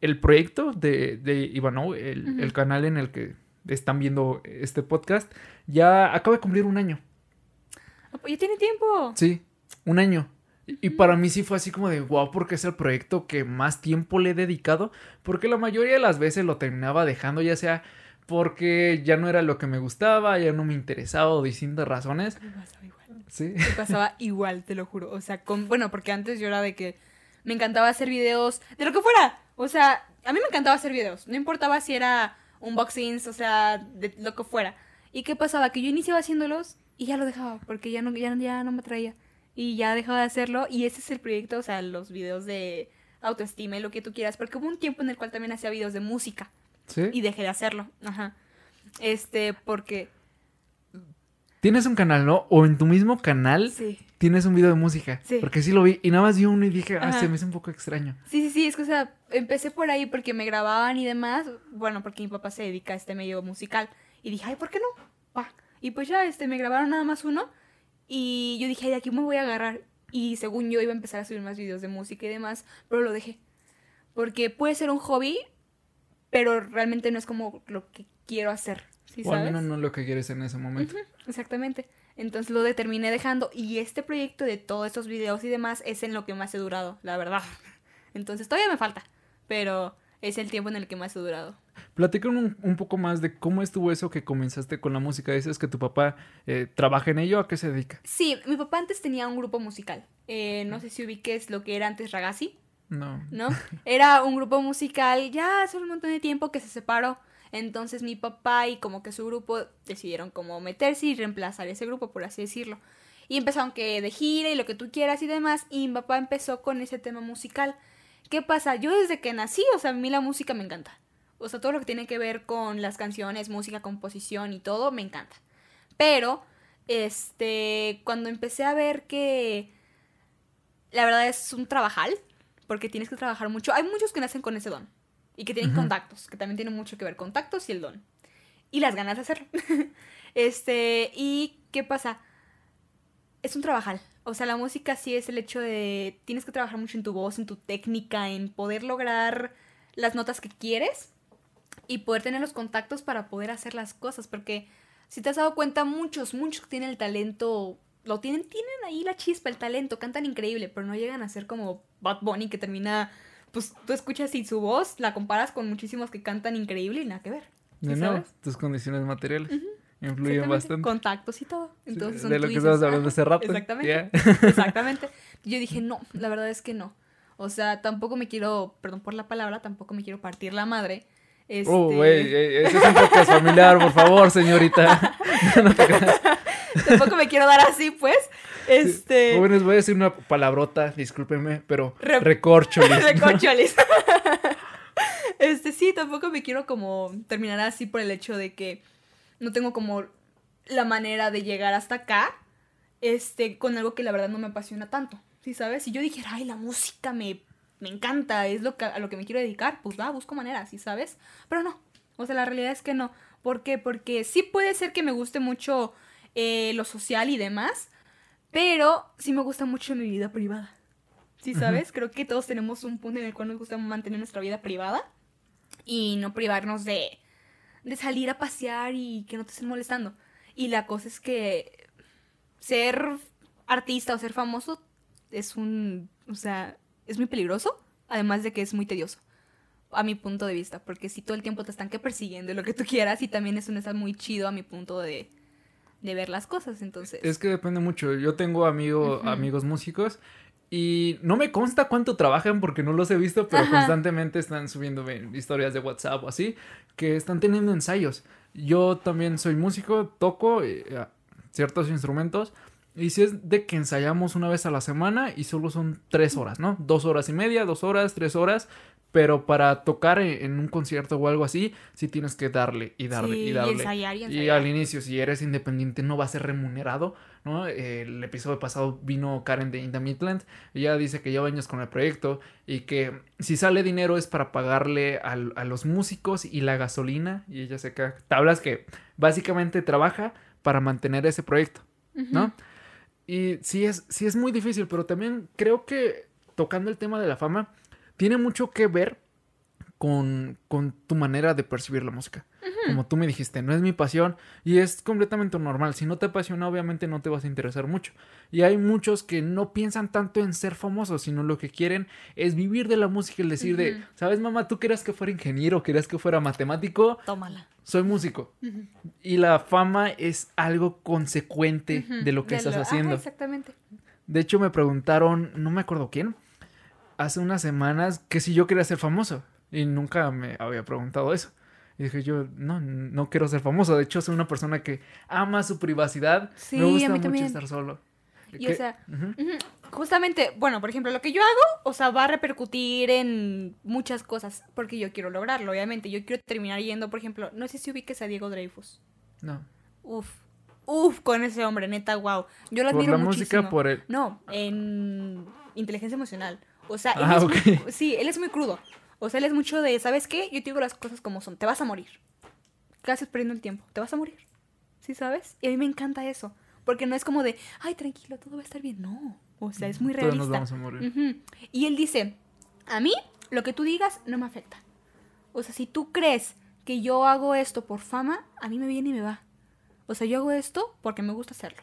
el proyecto de Ivanov, el canal en el que están viendo este podcast, ya acaba de cumplir 1 año. Ya tiene tiempo. Sí, 1 año. Y para mí sí fue así como de wow, porque es el proyecto que más tiempo le he dedicado, porque la mayoría de las veces lo terminaba dejando, ya sea porque ya no era lo que me gustaba, ya no me interesaba o distintas razones. Me pasaba igual. Sí. Me pasaba igual, te lo juro. O sea, porque antes yo era de que me encantaba hacer videos de lo que fuera. O sea, a mí me encantaba hacer videos. No importaba si era unboxings, o sea, de lo que fuera. ¿Y qué pasaba? Que yo iniciaba haciéndolos y ya lo dejaba, porque ya no me atraía. Y ya dejaba de hacerlo. Y ese es el proyecto, o sea, los videos de autoestima y lo que tú quieras. Porque hubo un tiempo en el cual también hacía videos de música. ¿Sí? Y dejé de hacerlo. Ajá. Porque... Tienes un canal, ¿no? O en tu mismo canal... Sí. Tienes un video de música, sí. Porque sí lo vi, y nada más vi uno y dije, se me hizo un poco extraño. Sí, es que, o sea, empecé por ahí porque me grababan y demás, bueno, porque mi papá se dedica a este medio musical, y dije, ay, ¿por qué no? Bah. Y pues ya, me grabaron nada más uno, y yo dije, ay, aquí me voy a agarrar, y según yo iba a empezar a subir más videos de música y demás, pero lo dejé, porque puede ser un hobby, pero realmente no es como lo que quiero hacer, ¿sí sabes? O al menos no es lo que quieres en ese momento. Exactamente. Entonces lo terminé dejando, y este proyecto de todos estos videos y demás es en lo que más he durado, la verdad. Entonces todavía me falta, pero es el tiempo en el que más he durado. Platícame un poco más de cómo estuvo eso que comenzaste con la música. Dices que tu papá trabaja en ello, ¿a qué se dedica? Sí, mi papá antes tenía un grupo musical. No sé si ubiques lo que era antes Ragazzi. No. Era un grupo musical ya hace un montón de tiempo que se separó. Entonces mi papá y como que su grupo decidieron como meterse y reemplazar ese grupo, por así decirlo. Y empezaron que de gira y lo que tú quieras y demás. Y mi papá empezó con ese tema musical. ¿Qué pasa? Yo desde que nací, o sea, a mí la música me encanta. O sea, todo lo que tiene que ver con las canciones, música, composición y todo, me encanta. Pero, cuando empecé a ver que la verdad es un trabajal, porque tienes que trabajar mucho. Hay muchos que nacen con ese don. Y que tienen contactos, que también tienen mucho que ver, contactos y el don. Y las ganas de hacerlo. ¿Y qué pasa? Es un trabajal. O sea, la música sí es el hecho de... Tienes que trabajar mucho en tu voz, en tu técnica, en poder lograr las notas que quieres. Y poder tener los contactos para poder hacer las cosas. Porque si te has dado cuenta, muchos tienen el talento... Lo tienen ahí la chispa, el talento, cantan increíble. Pero no llegan a ser como Bad Bunny, que termina... Pues tú escuchas y su voz la comparas con muchísimos que cantan increíble y nada que ver. ¿Sí de nuevo, sabes? Tus condiciones materiales influyen bastante. Contactos y todo. Entonces, sí, de lo que estabas hablando hace rato. Exactamente. Yeah. Exactamente. Yo dije, no, la verdad es que no. O sea, tampoco me quiero partir la madre. Ese es un podcast familiar, por favor, señorita. No te creas. Tampoco me quiero dar así, pues. Jóvenes, voy a decir una palabrota, discúlpenme, pero recorcholis. Recorcholis. Sí, tampoco me quiero como terminar así por el hecho de que no tengo como la manera de llegar hasta acá, con algo que la verdad no me apasiona tanto, ¿sí sabes? Si yo dijera, ay, la música me encanta, es a lo que me quiero dedicar, pues va, busco maneras, ¿sí sabes? Pero no, o sea, la realidad es que no. ¿Por qué? Porque sí puede ser que me guste mucho... lo social y demás, pero sí me gusta mucho mi vida privada, ¿sí sabes? Creo que todos tenemos un punto en el cual nos gusta mantener nuestra vida privada y no privarnos de salir a pasear y que no te estén molestando. Y la cosa es que ser artista o ser famoso es muy peligroso, además de que es muy tedioso. a mi punto de vista, porque si todo el tiempo te están que persiguiendo lo que tú quieras, y también eso no está muy chido a mi punto de ver las cosas, entonces... Es que depende mucho. Yo tengo amigos músicos y no me consta cuánto trabajan porque no los he visto, pero constantemente están subiendo historias de WhatsApp o así, que están teniendo ensayos. Yo también soy músico, toco ciertos instrumentos, y si es de que ensayamos una vez a la semana y solo son 3 horas, ¿no? 2 horas y media, 2 horas, 3 horas... Pero para tocar en un concierto o algo así, sí tienes que darle y darle, sí, y darle. Y ensayar y ensayar. Y al inicio, si eres independiente, no va a ser remunerado, ¿no? El episodio pasado vino Karen de Inda Midland. Ella dice que lleva años con el proyecto y que si sale dinero es para pagarle a los músicos y la gasolina. Y ella se queda... Tablas que básicamente trabaja para mantener ese proyecto, ¿no? Uh-huh. Y sí es muy difícil, pero también creo que tocando el tema de la fama... Tiene mucho que ver con tu manera de percibir la música. Uh-huh. Como tú me dijiste, no es mi pasión y es completamente normal. Si no te apasiona, obviamente no te vas a interesar mucho. Y hay muchos que no piensan tanto en ser famosos, sino lo que quieren es vivir de la música y decir de... ¿Sabes, mamá? ¿Tú querías que fuera ingeniero? ¿Querías que fuera matemático? Tómala. Soy músico. Uh-huh. Y la fama es algo consecuente de lo que estás haciendo. Ajá, exactamente. De hecho, me preguntaron, no me acuerdo quién... Hace unas semanas que si yo quería ser famoso. Y nunca me había preguntado eso. Y dije yo, no quiero ser famoso. De hecho, soy una persona que ama su privacidad. Sí, me gusta mucho también. Estar solo. Y ¿qué? O sea, justamente, bueno, por ejemplo, lo que yo hago, o sea, va a repercutir en muchas cosas. Porque yo quiero lograrlo, obviamente. Yo quiero terminar yendo, por ejemplo, no sé si ubiques a Diego Dreyfus. No. Uf, con ese hombre, neta, wow. Yo lo admiro muchísimo. ¿Por la música, por él? No, en inteligencia emocional. O sea, él es muy crudo. O sea, él es mucho de, ¿sabes qué? Yo te digo las cosas como son. Te vas a morir. ¿Qué haces perdiendo el tiempo? Te vas a morir. ¿Sí sabes? Y a mí me encanta eso. Porque no es como de, ay, tranquilo, todo va a estar bien. No. O sea, es muy realista. Todos nos vamos a morir. Uh-huh. Y él dice, a mí, lo que tú digas no me afecta. O sea, si tú crees que yo hago esto por fama, a mí me viene y me va. O sea, yo hago esto porque me gusta hacerlo.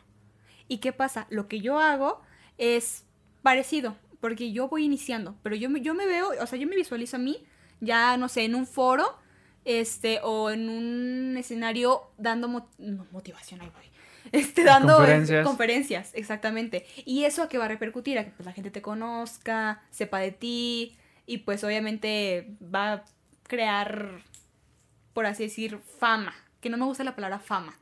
¿Y qué pasa? Lo que yo hago es parecido. Porque yo voy iniciando, pero yo me veo, o sea, yo me visualizo a mí, ya no sé, en un foro, o en un escenario dando motivación, ahí voy. Dando conferencias, exactamente. Y eso ¿a qué va a repercutir? A que pues, la gente te conozca, sepa de ti, y pues obviamente va a crear, por así decir, fama. Que no me gusta la palabra fama,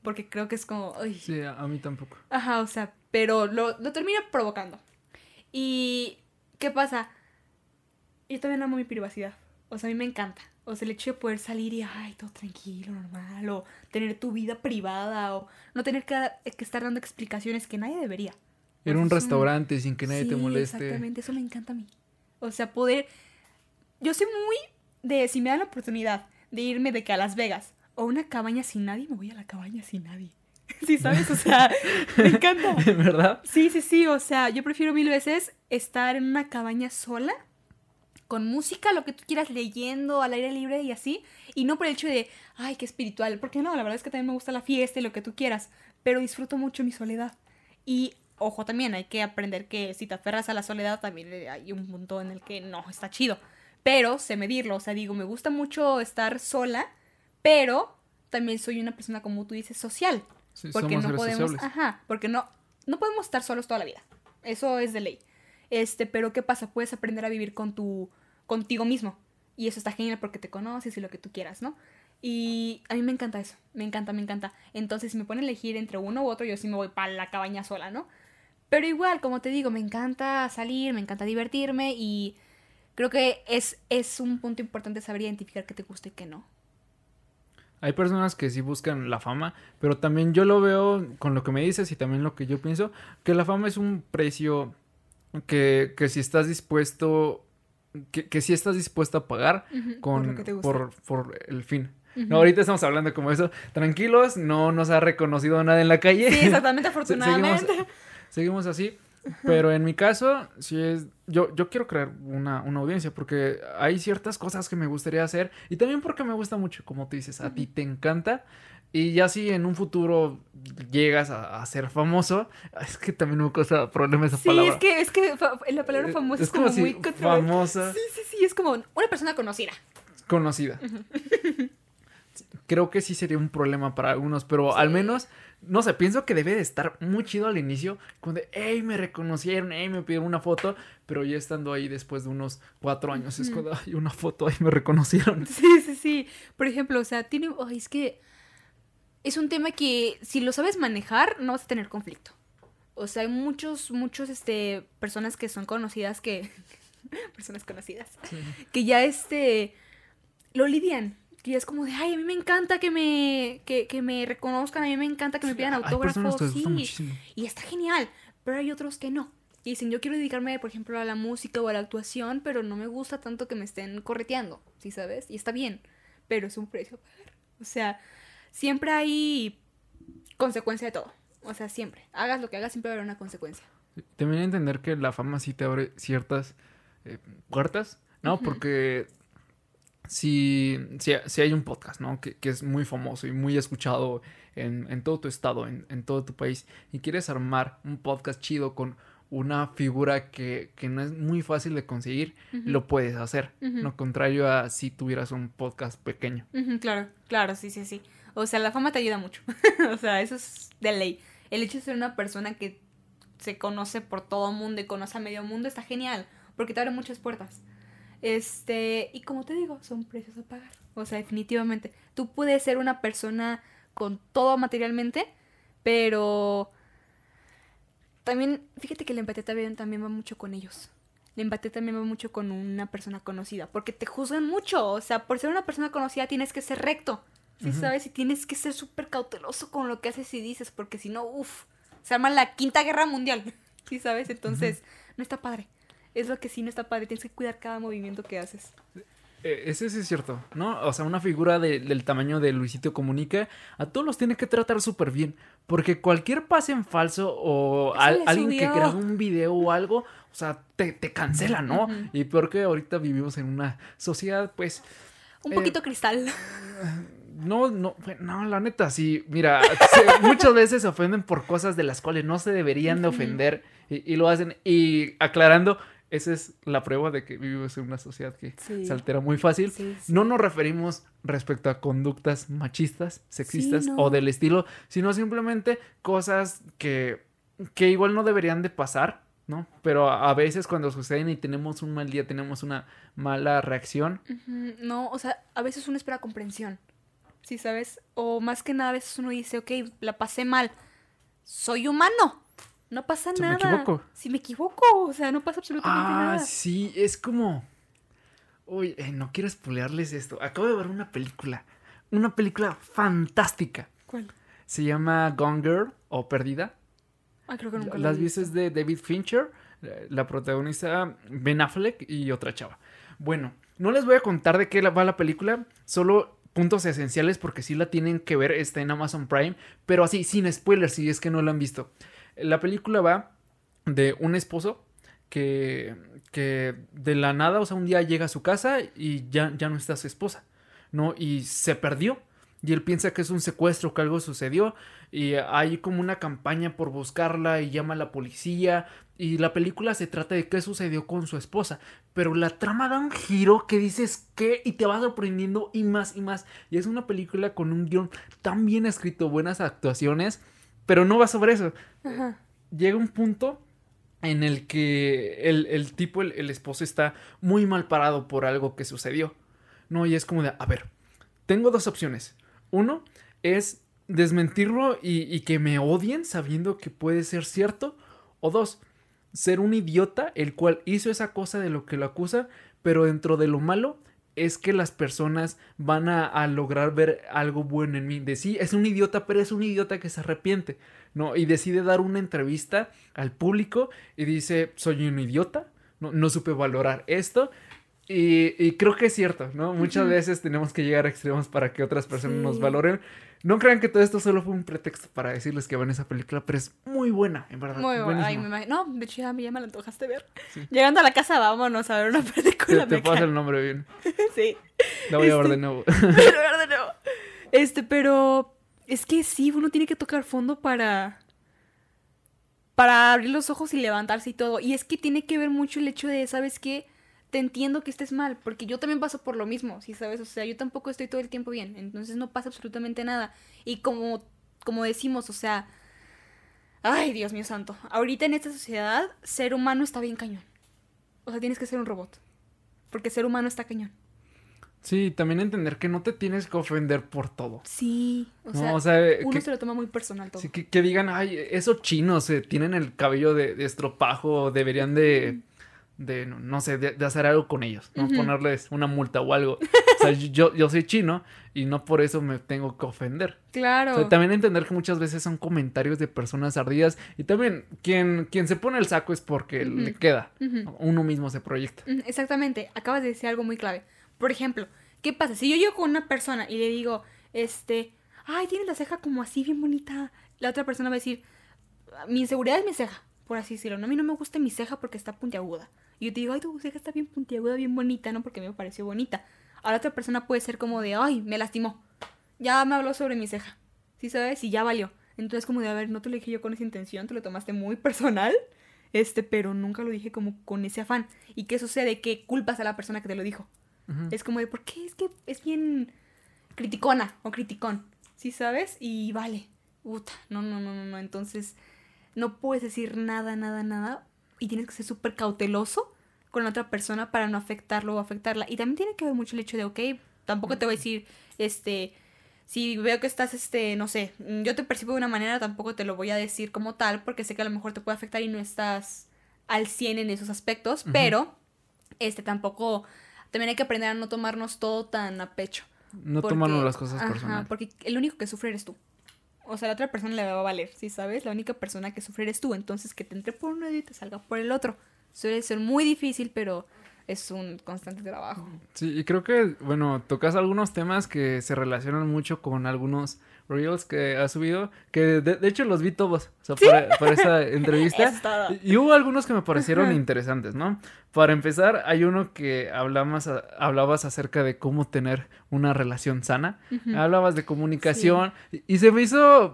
porque creo que es como... Ay. Sí, a mí tampoco. Ajá, o sea, pero lo termina provocando. ¿Y qué pasa? Yo también amo mi privacidad. O sea, a mí me encanta. O sea, el hecho de poder salir y, ay, todo tranquilo, normal. O tener tu vida privada. O no tener que estar dando explicaciones que nadie debería. En un restaurante sin que nadie te moleste. Exactamente, eso me encanta a mí. O sea, poder... Yo soy muy de, si me dan la oportunidad de irme de que a Las Vegas o una cabaña sin nadie, me voy a la cabaña sin nadie. Sí, ¿sabes? O sea, me encanta. ¿Verdad? Sí, o sea, yo prefiero 1000 veces estar en una cabaña sola, con música, lo que tú quieras, leyendo, al aire libre y así, y no por el hecho de, ay, qué espiritual, porque no, la verdad es que también me gusta la fiesta y lo que tú quieras, pero disfruto mucho mi soledad. Y, ojo, también hay que aprender que si te aferras a la soledad, también hay un punto en el que no, está chido, pero sé medirlo, o sea, digo, me gusta mucho estar sola, pero también soy una persona, como tú dices, social. Sí, porque no podemos, porque no podemos estar solos toda la vida. Eso es de ley. Pero ¿qué pasa? Puedes aprender a vivir contigo mismo. Y eso está genial porque te conoces y lo que tú quieras, ¿no? Y a mí me encanta eso. Me encanta. Entonces, si me ponen a elegir entre uno u otro, yo sí me voy para la cabaña sola, ¿no? Pero igual, como te digo, me encanta salir, me encanta divertirme y creo que es un punto importante saber identificar qué te gusta y qué no. Hay personas que sí buscan la fama, pero también yo lo veo con lo que me dices y también lo que yo pienso, que la fama es un precio que si estás dispuesto, que si estás dispuesto a pagar por el fin. Uh-huh. No, ahorita estamos hablando como eso, tranquilos, no nos ha reconocido nada en la calle. Sí, exactamente, afortunadamente. Seguimos así. Pero en mi caso, sí es... Yo quiero crear una audiencia porque hay ciertas cosas que me gustaría hacer y también porque me gusta mucho, como tú dices, a ti te encanta Y ya si en un futuro llegas a ser famoso, es que también me causa problema esa palabra. Sí, es que la palabra famosa es como muy controversial. Famosa. Sí, es como una persona conocida. Conocida. Uh-huh. Creo que sí sería un problema para algunos, pero sí. Al menos, no sé, pienso que debe de estar muy chido al inicio, cuando hey, me reconocieron, hey, me pidieron una foto, pero ya estando ahí después de unos 4 años, es cuando hay una foto, ahí me reconocieron. Sí. Por ejemplo, o sea, tiene... Oh, es que... Es un tema que si lo sabes manejar no vas a tener conflicto. O sea, hay muchos personas que son conocidas que personas conocidas, sí. Que ya lo lidian, que ya es como de, ay, a mí me encanta que me reconozcan, a mí me encanta que me pidan autógrafos, sí. Y está genial, pero hay otros que no. Y dicen, yo quiero dedicarme, por ejemplo, a la música o a la actuación, pero no me gusta tanto que me estén correteando, ¿sí sabes? Y está bien, pero es un precio a pagar. O sea, siempre hay consecuencia de todo. O sea, siempre. Hagas lo que hagas, siempre habrá una consecuencia. También entender que la fama sí te abre ciertas puertas, ¿no? Uh-huh. Porque si hay un podcast, ¿no? Que es muy famoso y muy escuchado en todo tu estado, en todo tu país, y quieres armar un podcast chido con una figura que no es muy fácil de conseguir, uh-huh. Lo puedes hacer. Uh-huh. No contrario a si tuvieras un podcast pequeño. Uh-huh, claro, sí. O sea, la fama te ayuda mucho. O sea, eso es de ley. El hecho de ser una persona que se conoce por todo mundo y conoce a medio mundo está genial, porque te abre muchas puertas. Y como te digo, son precios a pagar. O sea, definitivamente. Tú puedes ser una persona con todo materialmente, pero también, fíjate que la empatía también va mucho con ellos. La empatía también va mucho con una persona conocida, porque te juzgan mucho. O sea, por ser una persona conocida tienes que ser recto. Sí, uh-huh. ¿Sabes? Y tienes que ser súper cauteloso con lo que haces y dices, porque si no, se arma la Quinta Guerra Mundial. ¿Sí sabes? Entonces, uh-huh. No está padre. Es lo que sí no está padre. Tienes que cuidar cada movimiento que haces. Ese sí es cierto, ¿no? O sea, una figura del tamaño de Luisito Comunica, a todos los tiene que tratar súper bien, porque cualquier pase en falso o alguien que crea un video o algo, o sea, te cancela, ¿no? Uh-huh. Y porque ahorita vivimos en una sociedad, pues... Un poquito cristal. No, la neta, sí, mira, muchas veces se ofenden por cosas de las cuales no se deberían de ofender y lo hacen, y aclarando, esa es la prueba de que vivimos en una sociedad que se altera muy fácil. Sí. No nos referimos respecto a conductas machistas, sexistas o del estilo, sino simplemente cosas que igual no deberían de pasar, ¿no? Pero a veces cuando suceden y tenemos un mal día, tenemos una mala reacción. Uh-huh. No, o sea, a veces uno espera comprensión. Sí, ¿sabes? O más que nada a veces uno dice, ok, la pasé mal. Soy humano. No pasa nada. Si me equivoco. O sea, no pasa absolutamente nada. Ah, sí. Es como... Uy, no quiero spoilearles esto. Acabo de ver una película. Una película fantástica. ¿Cuál? Se llama Gone Girl o Perdida. Ah, creo que nunca la he visto. Las vieses de David Fincher. La protagonista Ben Affleck y otra chava. Bueno, no les voy a contar de qué va la película. Solo... puntos esenciales, porque sí la tienen que ver, está en Amazon Prime, pero así, sin spoilers, si es que no la han visto. La película va de un esposo que de la nada, o sea, un día llega a su casa y ya no está su esposa, ¿no? Y se perdió, y él piensa que es un secuestro, que algo sucedió, y hay como una campaña por buscarla y llama a la policía, y la película se trata de qué sucedió con su esposa, pero la trama da un giro que dices qué y te va sorprendiendo y más. Y es una película con un guión tan bien escrito, buenas actuaciones, pero no va sobre eso. Ajá. Llega un punto en el que el tipo, el esposo está muy mal parado por algo que sucedió, ¿no? Y es como de, a ver, tengo dos opciones. Uno es desmentirlo y que me odien sabiendo que puede ser cierto, o dos, ser un idiota el cual hizo esa cosa de lo que lo acusa, pero dentro de lo malo es que las personas van a lograr ver algo bueno en mí. De sí, es un idiota, pero es un idiota que se arrepiente, ¿no? Y decide dar una entrevista al público y dice, soy un idiota, no supe valorar esto. Y creo que es cierto, ¿no? Muchas veces tenemos que llegar a extremos para que otras personas nos valoren. No crean que todo esto solo fue un pretexto para decirles que van a esa película, pero es muy buena, en verdad. Muy buena. Ay, me imagino. No, de hecho ya me la antojaste ver. Sí. Llegando a la casa, vámonos a ver una película. Te pasa el nombre bien. Sí. La voy a ver de nuevo. Pero Es que sí, uno tiene que tocar fondo para abrir los ojos y levantarse y todo. Y es que tiene que ver mucho el hecho de, ¿sabes qué? Te entiendo que estés mal, porque yo también paso por lo mismo, ¿sí sabes? O sea, yo tampoco estoy todo el tiempo bien, entonces no pasa absolutamente nada. Y como decimos, o sea, ay, Dios mío santo, ahorita en esta sociedad, ser humano está bien cañón. O sea, tienes que ser un robot, porque ser humano está cañón. Sí, también entender que no te tienes que ofender por todo. Sí, o sea uno se lo toma muy personal todo. Sí, que digan, ay, esos chinos tienen el cabello de estropajo, deberían de no sé, de hacer algo con ellos, ¿no? Uh-huh. Ponerles una multa o algo. O sea, yo soy chino y no por eso me tengo que ofender. Claro. O sea, también entender que muchas veces son comentarios de personas ardidas. Y también quien se pone el saco es porque uh-huh. le queda. Uh-huh. Uno mismo se proyecta. Uh-huh. Exactamente. Acabas de decir algo muy clave. Por ejemplo, ¿qué pasa? Si yo llego con una persona y le digo, ay, tienes la ceja como así bien bonita, la otra persona va a decir, mi inseguridad es mi ceja, por así decirlo, ¿no? A mí no me gusta mi ceja porque está puntiaguda. Y yo te digo, ay, tu ceja está bien puntiaguda, bien bonita, ¿no? Porque me pareció bonita. A la otra persona puede ser como de, ay, me lastimó, ya me habló sobre mi ceja, ¿sí sabes? Y ya valió. Entonces como de, a ver, no te lo dije yo con esa intención, te lo tomaste muy personal, pero nunca lo dije como con ese afán. ¿Y qué sucede? Que culpas a la persona que te lo dijo. Uh-huh. Es como de, ¿por qué? Es que es bien criticona o criticón, ¿sí sabes? Y vale, puta, no, entonces no puedes decir nada y tienes que ser súper cauteloso con la otra persona para no afectarlo o afectarla. Y también tiene que ver mucho el hecho de, ok, tampoco te voy a decir, si veo que estás, no sé, yo te percibo de una manera, tampoco te lo voy a decir como tal, porque sé que a lo mejor te puede afectar y no estás al 100 en esos aspectos, uh-huh. pero tampoco... También hay que aprender a no tomarnos todo tan a pecho. Tomarnos las cosas personales. Porque el único que sufre eres tú. O sea, la otra persona le va a valer, ¿sí sabes? La única persona que sufre eres tú. Entonces, que te entre por uno y te salga por el otro. Suele ser muy difícil, pero es un constante trabajo. Sí, y creo que, bueno, tocas algunos temas que se relacionan mucho con algunos reels que has subido. Que, de hecho, los vi todos. O sea, ¿sí? para esa entrevista. Es todo. Y hubo algunos que me parecieron uh-huh. interesantes, ¿no? Para empezar, hay uno que hablabas acerca de cómo tener una relación sana. Uh-huh. Hablabas de comunicación. Sí. Y se me hizo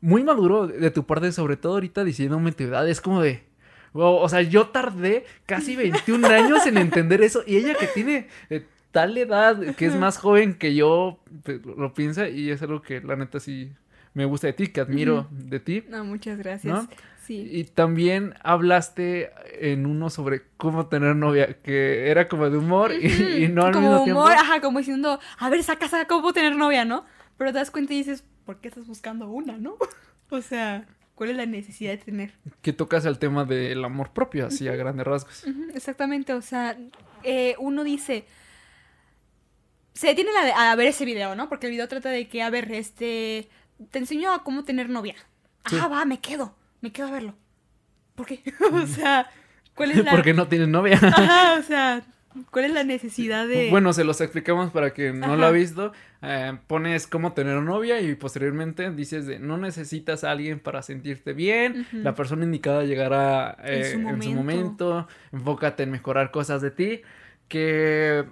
muy maduro de tu parte, sobre todo ahorita diciéndome tu edad. Es como de... Wow, o sea, yo tardé casi 21 años en entender eso. Y ella que tiene tal edad, que es más joven que yo, lo piensa. Y es algo que la neta sí me gusta de ti, que admiro uh-huh. de ti. No, muchas gracias. ¿No? Sí. Y también hablaste en uno sobre cómo tener novia, que era como de humor uh-huh. y no al como mismo tiempo. Como humor, ajá, como diciendo, a ver, saca, cómo tener novia, ¿no? Pero te das cuenta y dices, ¿por qué estás buscando una, no? O sea, ¿cuál es la necesidad de tener? Que tocas el tema del amor propio, así uh-huh. a grandes rasgos. Uh-huh. Exactamente, o sea, uno dice... Se detiene a ver ese video, ¿no? Porque el video trata de que, a ver, te enseño a cómo tener novia. Sí. Ajá, va, me quedo a verlo. ¿Por qué? O sea, ¿cuál es la... ¿Por qué no tienes novia? Ajá, o sea, ¿cuál es la necesidad de...? Bueno, se los explicamos para quien no lo ha visto. Pones cómo tener novia y posteriormente dices de no necesitas a alguien para sentirte bien. Uh-huh. La persona indicada llegará en su momento. Enfócate en mejorar cosas de ti. Que...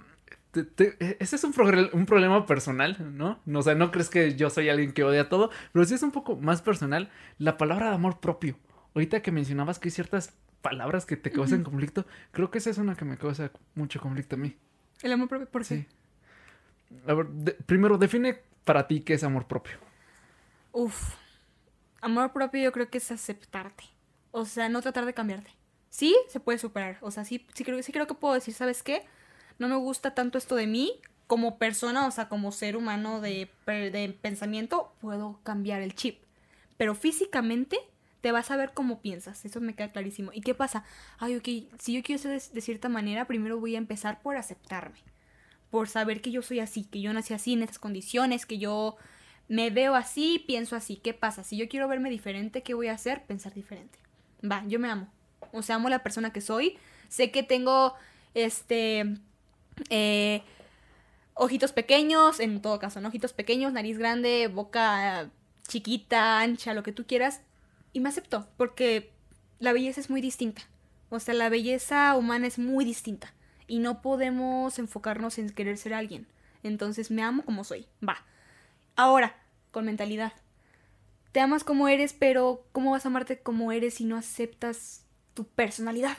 Ese es un problema personal, ¿no? O sea, no crees que yo soy alguien que odia todo, pero sí es un poco más personal la palabra de amor propio. Ahorita que mencionabas que hay ciertas palabras que te causan uh-huh. conflicto, creo que esa es una que me causa mucho conflicto a mí. ¿El amor propio? ¿Por qué? Sí. A ver, primero, define para ti qué es amor propio. Amor propio yo creo que es aceptarte. O sea, no tratar de cambiarte. Sí, se puede superar. O sea, sí creo que puedo decir, ¿sabes qué? No me gusta tanto esto de mí como persona, o sea, como ser humano de pensamiento, puedo cambiar el chip. Pero físicamente te vas a ver cómo piensas, eso me queda clarísimo. ¿Y qué pasa? Ay, ok, si yo quiero ser de cierta manera, primero voy a empezar por aceptarme. Por saber que yo soy así, que yo nací así, en estas condiciones, que yo me veo así, pienso así. ¿Qué pasa? Si yo quiero verme diferente, ¿qué voy a hacer? Pensar diferente. Va, yo me amo. O sea, amo la persona que soy. Sé que tengo, ojitos pequeños, en todo caso, ¿no? Ojitos pequeños, nariz grande, boca chiquita, ancha, lo que tú quieras. Y me acepto, porque la belleza es muy distinta. O sea, la belleza humana es muy distinta. Y no podemos enfocarnos en querer ser alguien. Entonces, me amo como soy. Va. Ahora, con mentalidad. Te amas como eres, pero ¿cómo vas a amarte como eres si no aceptas tu personalidad?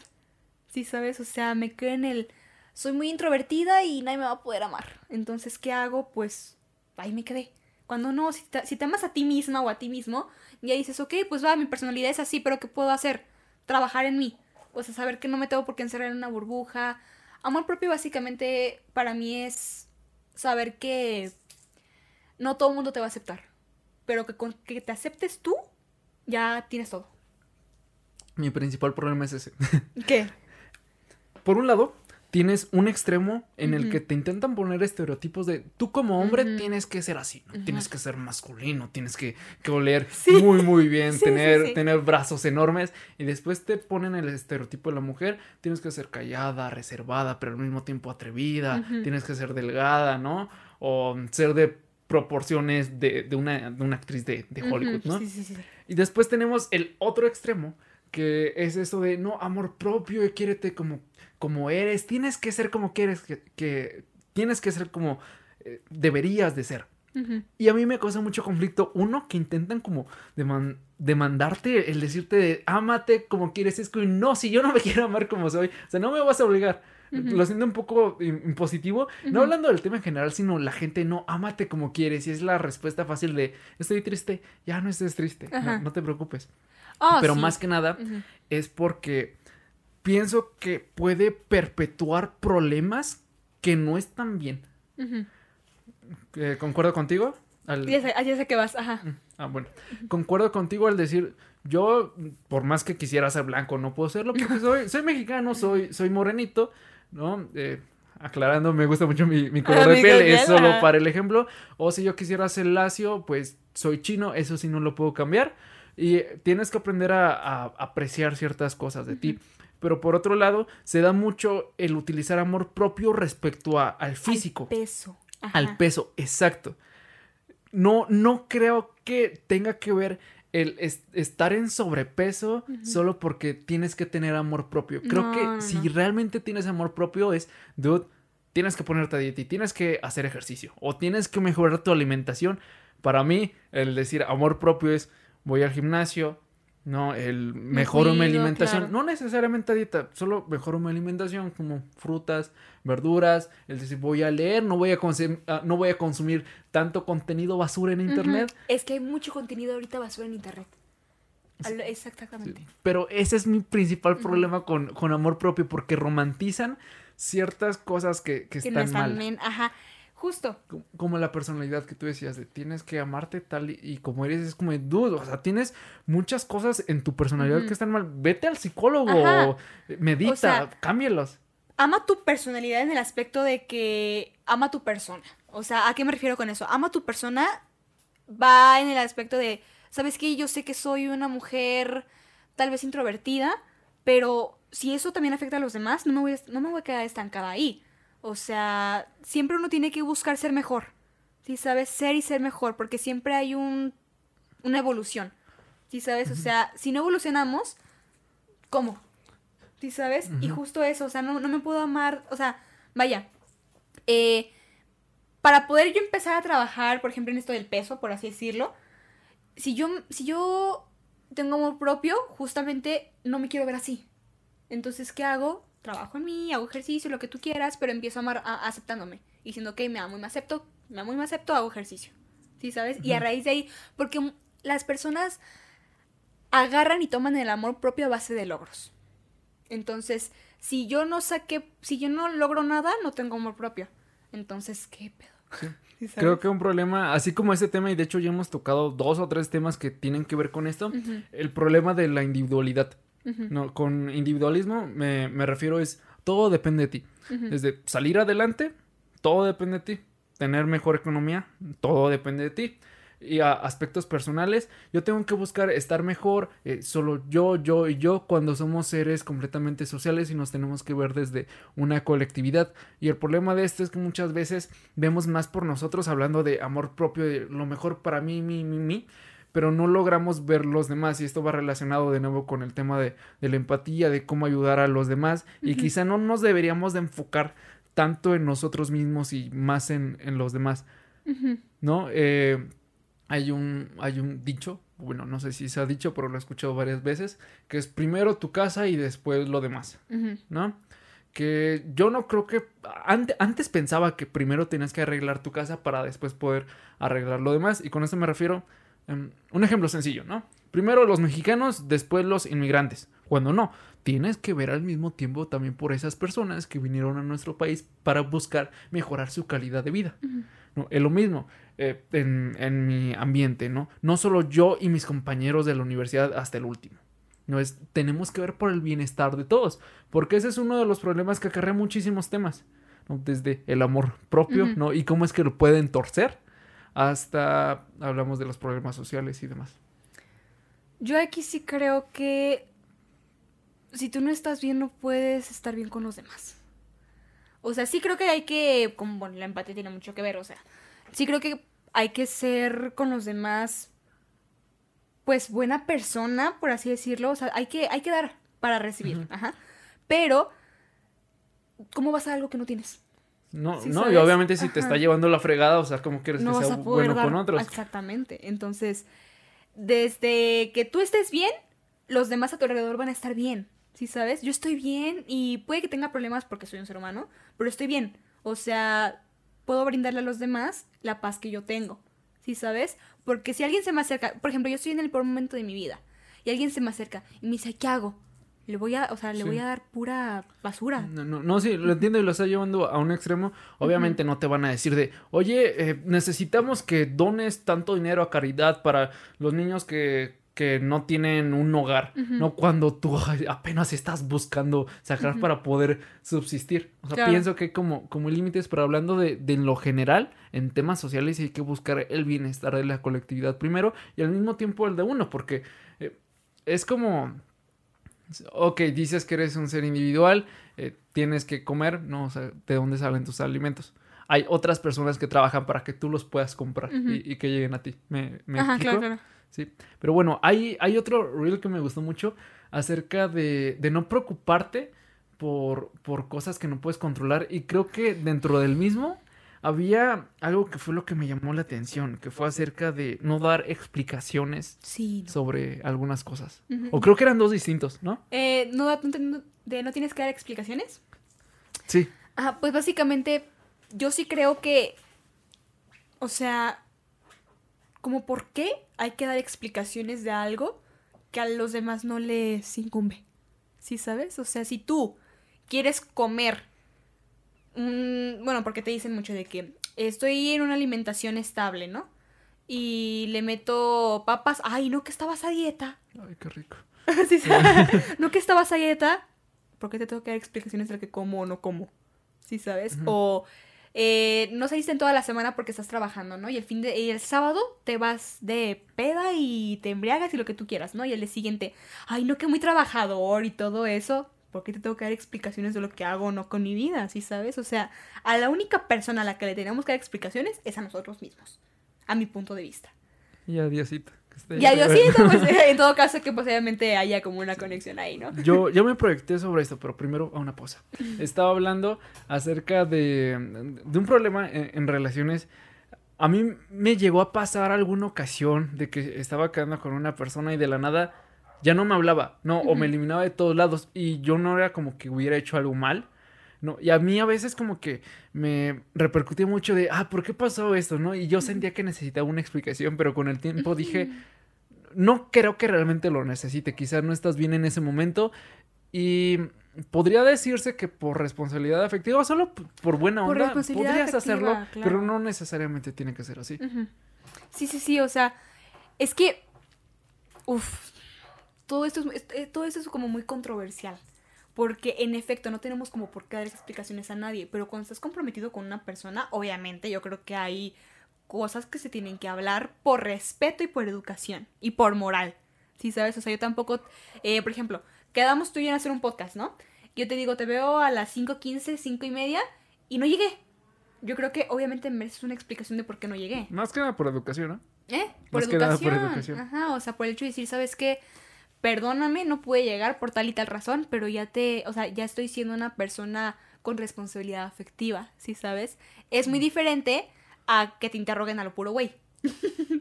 ¿Sí sabes? O sea, me quedé en el... Soy muy introvertida y nadie me va a poder amar. Entonces, ¿qué hago? Pues ahí me quedé. Cuando no, si te amas a ti misma o a ti mismo, ya dices, ok, pues va, mi personalidad es así, pero ¿qué puedo hacer? Trabajar en mí. O sea, saber que no me tengo por qué encerrar en una burbuja. Amor propio básicamente para mí es saber que no todo el mundo te va a aceptar, pero que con que te aceptes tú, ya tienes todo. Mi principal problema es ese. ¿Qué? Por un lado, tienes un extremo en el que te intentan poner estereotipos de... Tú como hombre tienes que ser así, ¿no? Tienes que ser masculino, tienes que oler muy, muy bien, tener brazos enormes. Y después te ponen el estereotipo de la mujer. Tienes que ser callada, reservada, pero al mismo tiempo atrevida. Tienes que ser delgada, ¿no? O ser de proporciones de una actriz de Hollywood, ¿no? Sí. Y después tenemos el otro extremo, que es eso de, no, amor propio y quiérete como eres, tienes que ser como quieres, que tienes que ser como deberías de ser. Y a mí me causa mucho conflicto, uno, que intentan como demandarte, el decirte de, ámate como quieres, es que no, si yo no me quiero amar como soy, o sea, no me vas a obligar. Lo siento un poco impositivo, no hablando del tema en general, sino la gente, no, ámate como quieres, y es la respuesta fácil de, estoy triste, ya no estés triste, no te preocupes. Pero más que nada es porque pienso que puede perpetuar problemas que no están bien. ¿Concuerdo contigo? Ya sé que vas, bueno, concuerdo contigo al decir, yo por más que quisiera ser blanco no puedo serlo porque soy mexicano, soy morenito, ¿no? Aclarando, me gusta mucho mi color de piel, es solo para el ejemplo. O si yo quisiera ser lacio, pues soy chino, eso sí no lo puedo cambiar. Y tienes que aprender a apreciar ciertas cosas de ti. Pero por otro lado, se da mucho el utilizar amor propio respecto al físico. Al peso. Al peso, exacto. No creo que tenga que ver el estar en sobrepeso solo porque tienes que tener amor propio. Creo que si realmente tienes amor propio es, dude, tienes que ponerte a dieta y tienes que hacer ejercicio. O tienes que mejorar tu alimentación. Para mí, el decir amor propio es... Voy al gimnasio, ¿no? Mejoro mi alimentación. Claro. No necesariamente a dieta, solo mejoro mi alimentación, como frutas, verduras. El decir, voy a leer, no voy a consumir tanto contenido basura en internet. Es que hay mucho contenido ahorita basura en internet. Exactamente. Sí. Pero ese es mi principal problema con amor propio, porque romantizan ciertas cosas que están mal. Justo. Como la personalidad que tú decías, de tienes que amarte tal y como eres, es como de duda, o sea, tienes muchas cosas en tu personalidad que están mal, vete al psicólogo, medita, o sea, cámbialos. Ama tu personalidad en el aspecto de que ama tu persona, o sea, ¿a qué me refiero con eso? Ama tu persona va en el aspecto de, ¿sabes qué? Yo sé que soy una mujer tal vez introvertida, pero si eso también afecta a los demás, no me voy a quedar estancada ahí. O sea, siempre uno tiene que buscar ser mejor, ¿sí sabes? Ser y ser mejor, porque siempre hay una evolución, ¿sí sabes? O sea, si no evolucionamos, ¿cómo? ¿Sí sabes? Y justo eso, o sea, no me puedo amar, o sea, vaya. Para poder yo empezar a trabajar, por ejemplo, en esto del peso, por así decirlo, si yo tengo amor propio, justamente no me quiero ver así. Entonces, ¿qué hago? Trabajo en mí, hago ejercicio, lo que tú quieras, pero empiezo a amar aceptándome, diciendo, ok, me amo y me acepto, hago ejercicio, ¿sí sabes? Y a raíz de ahí, porque las personas agarran y toman el amor propio a base de logros. Entonces, si yo no logro nada, no tengo amor propio. Entonces, ¿qué pedo? Sí. ¿Sí sabes? Creo que un problema, así como este tema, y de hecho ya hemos tocado 2 o 3 temas que tienen que ver con esto, el problema de la individualidad. No, con individualismo me refiero es todo depende de ti. Desde salir adelante, todo depende de ti. Tener mejor economía, todo depende de ti. Y a aspectos personales, yo tengo que buscar estar mejor, solo yo y yo, cuando somos seres completamente sociales y nos tenemos que ver desde una colectividad. Y el problema de esto es que muchas veces vemos más por nosotros, hablando de amor propio, de lo mejor para mí, mí. Pero no logramos ver los demás, y esto va relacionado de nuevo con el tema de la empatía, de cómo ayudar a los demás, y quizá no nos deberíamos de enfocar tanto en nosotros mismos y más en los demás, ¿no? Hay un dicho bueno, no sé si se ha dicho, pero lo he escuchado varias veces, que es primero tu casa y después lo demás, uh-huh. ¿no? Que yo no creo que... Antes pensaba que primero tenías que arreglar tu casa para después poder arreglar lo demás. Y con esto me refiero... un ejemplo sencillo, ¿no? Primero los mexicanos, después los inmigrantes. Cuando no, tienes que ver al mismo tiempo también por esas personas que vinieron a nuestro país para buscar mejorar su calidad de vida. Uh-huh. No, es lo mismo en mi ambiente, ¿no? No solo yo y mis compañeros de la universidad hasta el último. No es, tenemos que ver por el bienestar de todos, porque ese es uno de los problemas que acarrea muchísimos temas, ¿no? Desde el amor propio, uh-huh. ¿no? Y cómo es que lo pueden torcer, hasta hablamos de los problemas sociales y demás. Yo aquí sí creo que si tú no estás bien, no puedes estar bien con los demás. O sea, sí creo que hay que, como bueno, la empatía tiene mucho que ver, o sea, sí creo que hay que ser con los demás... pues buena persona, por así decirlo. O sea, hay que dar para recibir. Uh-huh. Ajá. Pero, ¿cómo vas a dar algo que no tienes? No, ¿sí no sabes? Y obviamente si te está llevando la fregada, o sea, ¿cómo quieres no que sea bueno con otros? Exactamente. Entonces, desde que tú estés bien, los demás a tu alrededor van a estar bien. ¿Sí sabes? Yo estoy bien y puede que tenga problemas porque soy un ser humano, pero estoy bien. O sea, puedo brindarle a los demás la paz que yo tengo. ¿Sí sabes? Porque si alguien se me acerca... por ejemplo, yo estoy en el peor momento de mi vida. Y alguien se me acerca y me dice, ¿qué hago? Le voy a dar pura basura. No, sí, lo entiendo y lo está llevando a un extremo. Obviamente uh-huh. no te van a decir de... oye, necesitamos que dones tanto dinero a caridad para los niños que no tienen un hogar. Uh-huh. No cuando tú apenas estás buscando sacar uh-huh. para poder subsistir. O sea, claro. Pienso que como límites, pero hablando de lo general... en temas sociales hay que buscar el bienestar de la colectividad primero y al mismo tiempo el de uno, porque es como, ok, dices que eres un ser individual, tienes que comer, no, o sea, ¿de dónde salen tus alimentos? Hay otras personas que trabajan para que tú los puedas comprar uh-huh. y que lleguen a ti, ¿me ajá, explico? Claro. Sí, pero bueno, hay otro reel que me gustó mucho acerca de no preocuparte por cosas que no puedes controlar, y creo que dentro del mismo... había algo que fue lo que me llamó la atención, que fue acerca de no dar explicaciones sobre algunas cosas. Uh-huh. O creo que eran dos distintos, ¿no? ¿No tienes que dar explicaciones? Sí. Ah, pues básicamente yo sí creo que, o sea, como por qué hay que dar explicaciones de algo que a los demás no les incumbe. ¿Sí sabes? O sea, si tú quieres comer... bueno, porque te dicen mucho de que estoy en una alimentación estable, ¿no? Y le meto papas. Ay, no, que estabas a dieta. Ay, qué rico. ¿Sí sabes? No, que estabas a dieta. ¿Por qué te tengo que dar explicaciones de lo que como o no como? ¿Sí sabes? Uh-huh. O no saliste en toda la semana porque estás trabajando, ¿no? Y el sábado te vas de peda y te embriagas y lo que tú quieras, ¿no? Y el día siguiente, ay, no, que muy trabajador y todo eso. ¿Por qué te tengo que dar explicaciones de lo que hago o no con mi vida? ¿Sí sabes? O sea, a la única persona a la que le tenemos que dar explicaciones es a nosotros mismos, a mi punto de vista. Y a Diosito. Y a Diosito, pues en todo caso que posiblemente haya como una conexión ahí, ¿no? Yo me proyecté sobre esto, pero primero a una pausa. Estaba hablando acerca de un problema en relaciones. A mí me llegó a pasar alguna ocasión de que estaba quedando con una persona y de la nada... ya no me hablaba, no, uh-huh. o me eliminaba de todos lados, y yo no era como que hubiera hecho algo mal, no, y a mí a veces como que me repercutía mucho de, ¿por qué pasó esto, no? Y yo sentía que necesitaba una explicación, pero con el tiempo dije, no creo que realmente lo necesite, quizás no estás bien en ese momento, y podría decirse que por responsabilidad afectiva, solo por buena onda, podrías hacerlo, claro. Pero no necesariamente tiene que ser así. Uh-huh. Sí, o sea, es que, Todo esto es como muy controversial, porque en efecto no tenemos como por qué dar explicaciones a nadie, pero cuando estás comprometido con una persona, obviamente yo creo que hay cosas que se tienen que hablar por respeto y por educación y por moral, ¿sí sabes? O sea, yo tampoco, por ejemplo, quedamos tú y yo en hacer un podcast, ¿no? Yo te digo, te veo a las 5:15, 5:30 y no llegué. Yo creo que obviamente mereces una explicación de por qué no llegué. Más que nada por educación, ¿no? Por educación. Ajá, o sea, por el hecho de decir, ¿sabes qué? Perdóname, no pude llegar por tal y tal razón, pero ya estoy siendo una persona con responsabilidad afectiva, ¿sí sabes? Es muy diferente a que te interroguen a lo puro güey,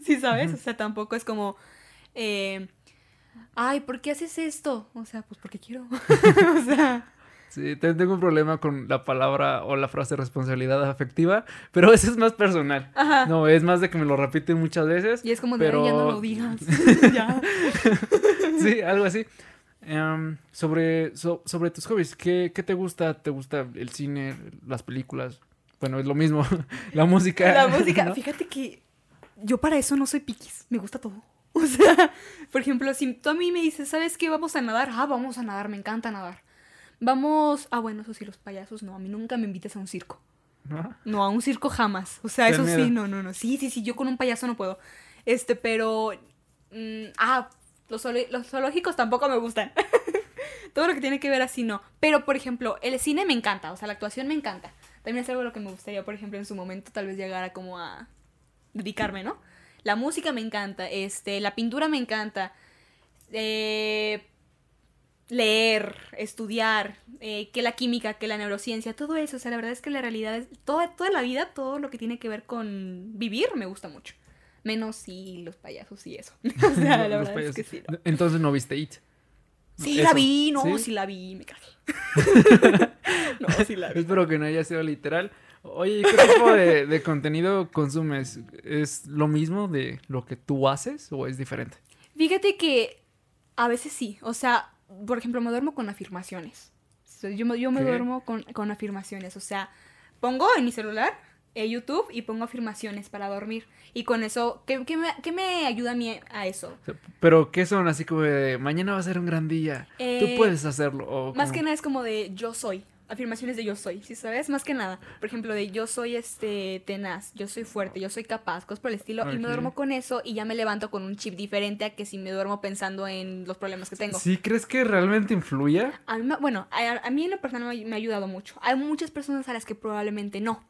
¿sí sabes? Uh-huh. O sea, tampoco es como, ay, ¿por qué haces esto? O sea, pues porque quiero. O sea... Sí, también tengo un problema con la palabra o la frase responsabilidad afectiva, pero eso es más personal. Ajá. No, es más de que me lo repiten muchas veces. Y es como de, pero... ya no lo digas. Ya. Sí, algo así. Sobre tus hobbies, ¿qué te gusta? ¿Te gusta el cine, las películas? Bueno, es lo mismo. La música. La música. ¿No? Fíjate que yo para eso no soy piquis. Me gusta todo. O sea, por ejemplo, si tú a mí me dices, ¿sabes qué? ¿Vamos a nadar? Ah, vamos a nadar. Me encanta nadar. Vamos... Ah, bueno, eso sí, los payasos, no. A mí nunca me invitas a un circo. ¿No? No, a un circo jamás. O sea, eso miedo. Sí, no. Sí, yo con un payaso no puedo. Pero... los zoológicos tampoco me gustan. Todo lo que tiene que ver así, no. Pero, por ejemplo, el cine me encanta. O sea, la actuación me encanta. También es algo de lo que me gustaría, por ejemplo, en su momento tal vez llegara como a dedicarme, ¿no? La música me encanta. La pintura me encanta. Leer, estudiar, que la química, que la neurociencia, todo eso. O sea, la verdad es que la realidad es... Toda la vida, todo lo que tiene que ver con vivir me gusta mucho. Menos sí los payasos y eso. O sea, la verdad payasos. Es que sí. No. Entonces, ¿no viste It? Sí, eso. La vi. No, sí, sí la vi. Me cagué. No, sí la vi. Espero que no haya sido literal. Oye, ¿qué tipo de contenido consumes? ¿Es lo mismo de lo que tú haces o es diferente? Fíjate que a veces sí. O sea... Por ejemplo, me duermo con afirmaciones. Yo me duermo con afirmaciones. O sea, pongo en mi celular YouTube y pongo afirmaciones para dormir. Y con eso, ¿qué me ayuda a mí a eso? Pero, ¿qué son? Así como de, mañana va a ser un gran día. Tú puedes hacerlo. O más como... que nada es como de, yo soy. Afirmaciones de yo soy, ¿sí sabes? Más que nada. Por ejemplo, de yo soy tenaz, yo soy fuerte, yo soy capaz, cosas por el estilo. Okay. Y me duermo con eso y ya me levanto con un chip diferente a que si me duermo pensando en los problemas que tengo. ¿Sí crees que realmente influya? A mí en lo personal me ha ayudado mucho. Hay muchas personas a las que probablemente no.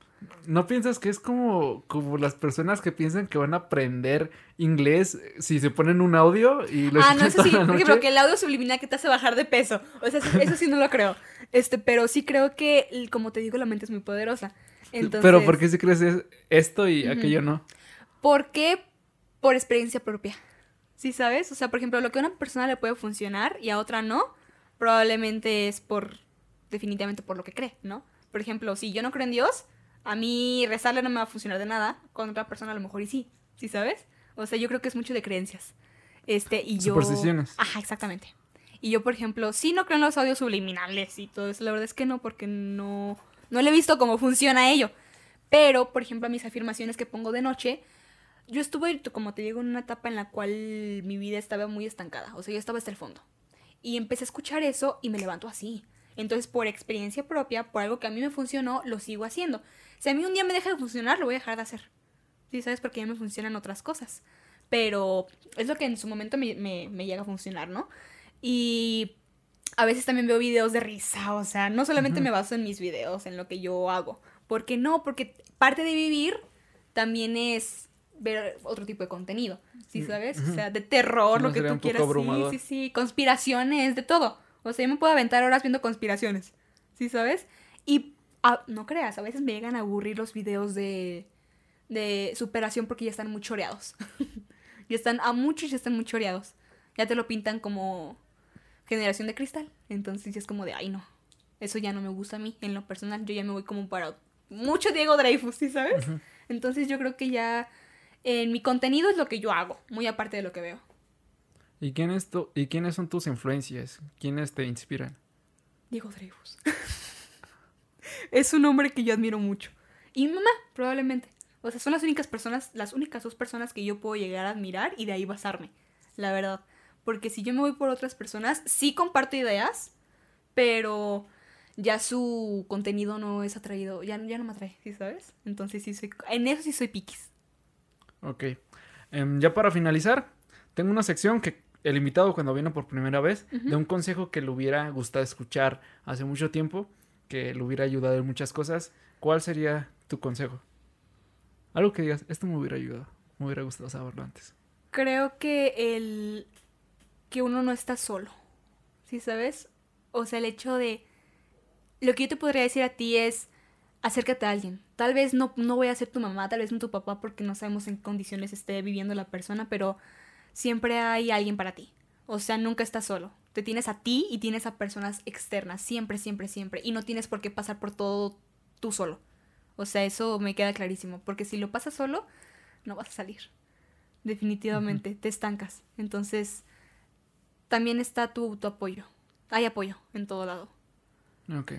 ¿No piensas que es como las personas que piensan que van a aprender inglés si se ponen un audio y lo escuchan toda la noche? Ah, no, eso sí, por ejemplo, que el audio subliminal que te hace bajar de peso. O sea, eso sí no lo creo. Pero sí creo que, como te digo, la mente es muy poderosa. Entonces, ¿pero por qué sí crees esto y aquello no? Porque por experiencia propia, ¿sí sabes? O sea, por ejemplo, lo que a una persona le puede funcionar y a otra no, probablemente es definitivamente por lo que cree, ¿no? Por ejemplo, si yo no creo en Dios... A mí rezarle no me va a funcionar de nada. Con otra persona a lo mejor y sí. ¿Sí sabes? O sea, yo creo que es mucho de creencias. Y yo... Supersticiones. Ajá, exactamente. Y yo, por ejemplo, sí no creo en los audios subliminales y todo eso. La verdad es que no, porque no le he visto cómo funciona ello. Pero, por ejemplo, a mis afirmaciones que pongo de noche... Yo estuve, como te digo, en una etapa en la cual mi vida estaba muy estancada. O sea, yo estaba hasta el fondo. Y empecé a escuchar eso y me levanto así. Entonces, por experiencia propia, por algo que a mí me funcionó, lo sigo haciendo. Si a mí un día me deja de funcionar, lo voy a dejar de hacer. ¿Sí sabes? Porque ya me funcionan otras cosas. Pero es lo que en su momento me llega a funcionar, ¿no? Y a veces también veo videos de risa. O sea, no solamente me baso en mis videos, en lo que yo hago. ¿Por qué no? Porque parte de vivir también es ver otro tipo de contenido. ¿Sí sabes? O sea, de terror, lo que tú quieras. Sí, sí, sí. Conspiraciones, de todo. O sea, yo me puedo aventar horas viendo conspiraciones. ¿Sí sabes? Y... no creas, a veces me llegan a aburrir los videos de superación porque ya están muy choreados. ya están muy choreados. Ya te lo pintan como generación de cristal. Entonces ya es como de, ay no, eso ya no me gusta a mí. En lo personal yo ya me voy como para mucho Diego Dreyfus, ¿sí sabes? Uh-huh. Entonces yo creo que ya mi contenido es lo que yo hago, muy aparte de lo que veo. ¿Y quiénes son tus influencias? ¿Quiénes te inspiran? Diego Dreyfus. Es un hombre que yo admiro mucho. Y mi mamá, probablemente. O sea, son las únicas dos personas que yo puedo llegar a admirar y de ahí basarme, la verdad. Porque si yo me voy por otras personas, sí comparto ideas, pero ya su contenido no es atraído. Ya no me atrae, ¿sí sabes? Entonces en eso sí soy piquis. Ok. Ya para finalizar, tengo una sección que el invitado cuando viene por primera vez, de un consejo que le hubiera gustado escuchar hace mucho tiempo, que le hubiera ayudado en muchas cosas. ¿Cuál sería tu consejo? Algo que digas, esto me hubiera ayudado, me hubiera gustado saberlo antes. Creo que que uno no está solo, ¿sí sabes? O sea, el hecho de... Lo que yo te podría decir a ti es, acércate a alguien. Tal vez no voy a ser tu mamá, tal vez no tu papá, porque no sabemos en qué condiciones esté viviendo la persona, pero siempre hay alguien para ti. O sea, nunca estás solo. Te tienes a ti y tienes a personas externas. Siempre, siempre, siempre. Y no tienes por qué pasar por todo tú solo. O sea, eso me queda clarísimo. Porque si lo pasas solo, no vas a salir. Definitivamente, te estancas. Entonces, también está tu apoyo. Hay apoyo en todo lado. Ok.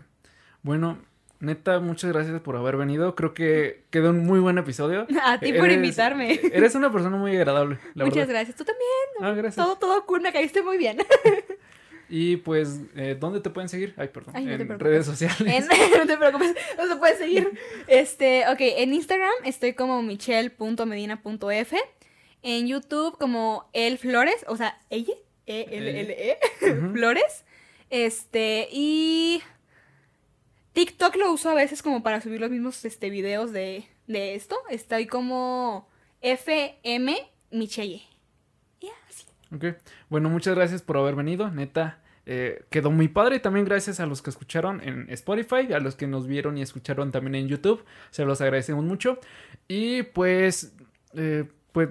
Bueno, neta, muchas gracias por haber venido. Creo que quedó un muy buen episodio. A ti por invitarme. Eres una persona muy agradable, la verdad. Muchas gracias. Tú también. Ah, gracias. Todo cool, me caíste muy bien. Y pues, ¿dónde te pueden seguir? Ay, perdón. Ay, no en redes sociales. No te preocupes, no te pueden seguir. Ok, en Instagram estoy como michelle.medina.f. En YouTube como El Flores, o sea, ella, E-L-L-E, Flores. Y TikTok lo uso a veces como para subir los mismos videos de esto. Estoy como FM Michelle. Ya, así. Ok. Bueno, muchas gracias por haber venido. Neta, quedó muy padre. Y también gracias a los que escucharon en Spotify, a los que nos vieron y escucharon también en YouTube. Se los agradecemos mucho. Y pues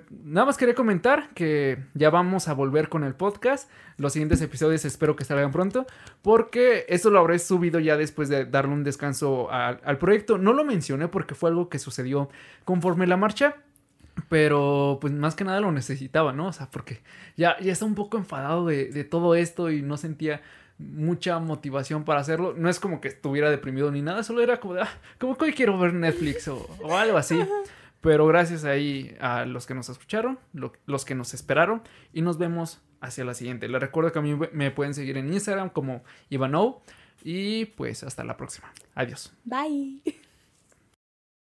nada más quería comentar que ya vamos a volver con el podcast. Los siguientes episodios espero que salgan pronto, porque eso lo habré subido ya después de darle un descanso al proyecto. No lo mencioné porque fue algo que sucedió conforme la marcha, pero pues más que nada lo necesitaba, ¿no? O sea, porque ya estaba un poco enfadado de todo esto y no sentía mucha motivación para hacerlo. No es como que estuviera deprimido ni nada, solo era como de, como que hoy quiero ver Netflix o algo así. Pero gracias ahí a los que nos escucharon, los que nos esperaron, y nos vemos hacia la siguiente. Les recuerdo que a mí me pueden seguir en Instagram como Ivanow, y pues hasta la próxima. Adiós. Bye.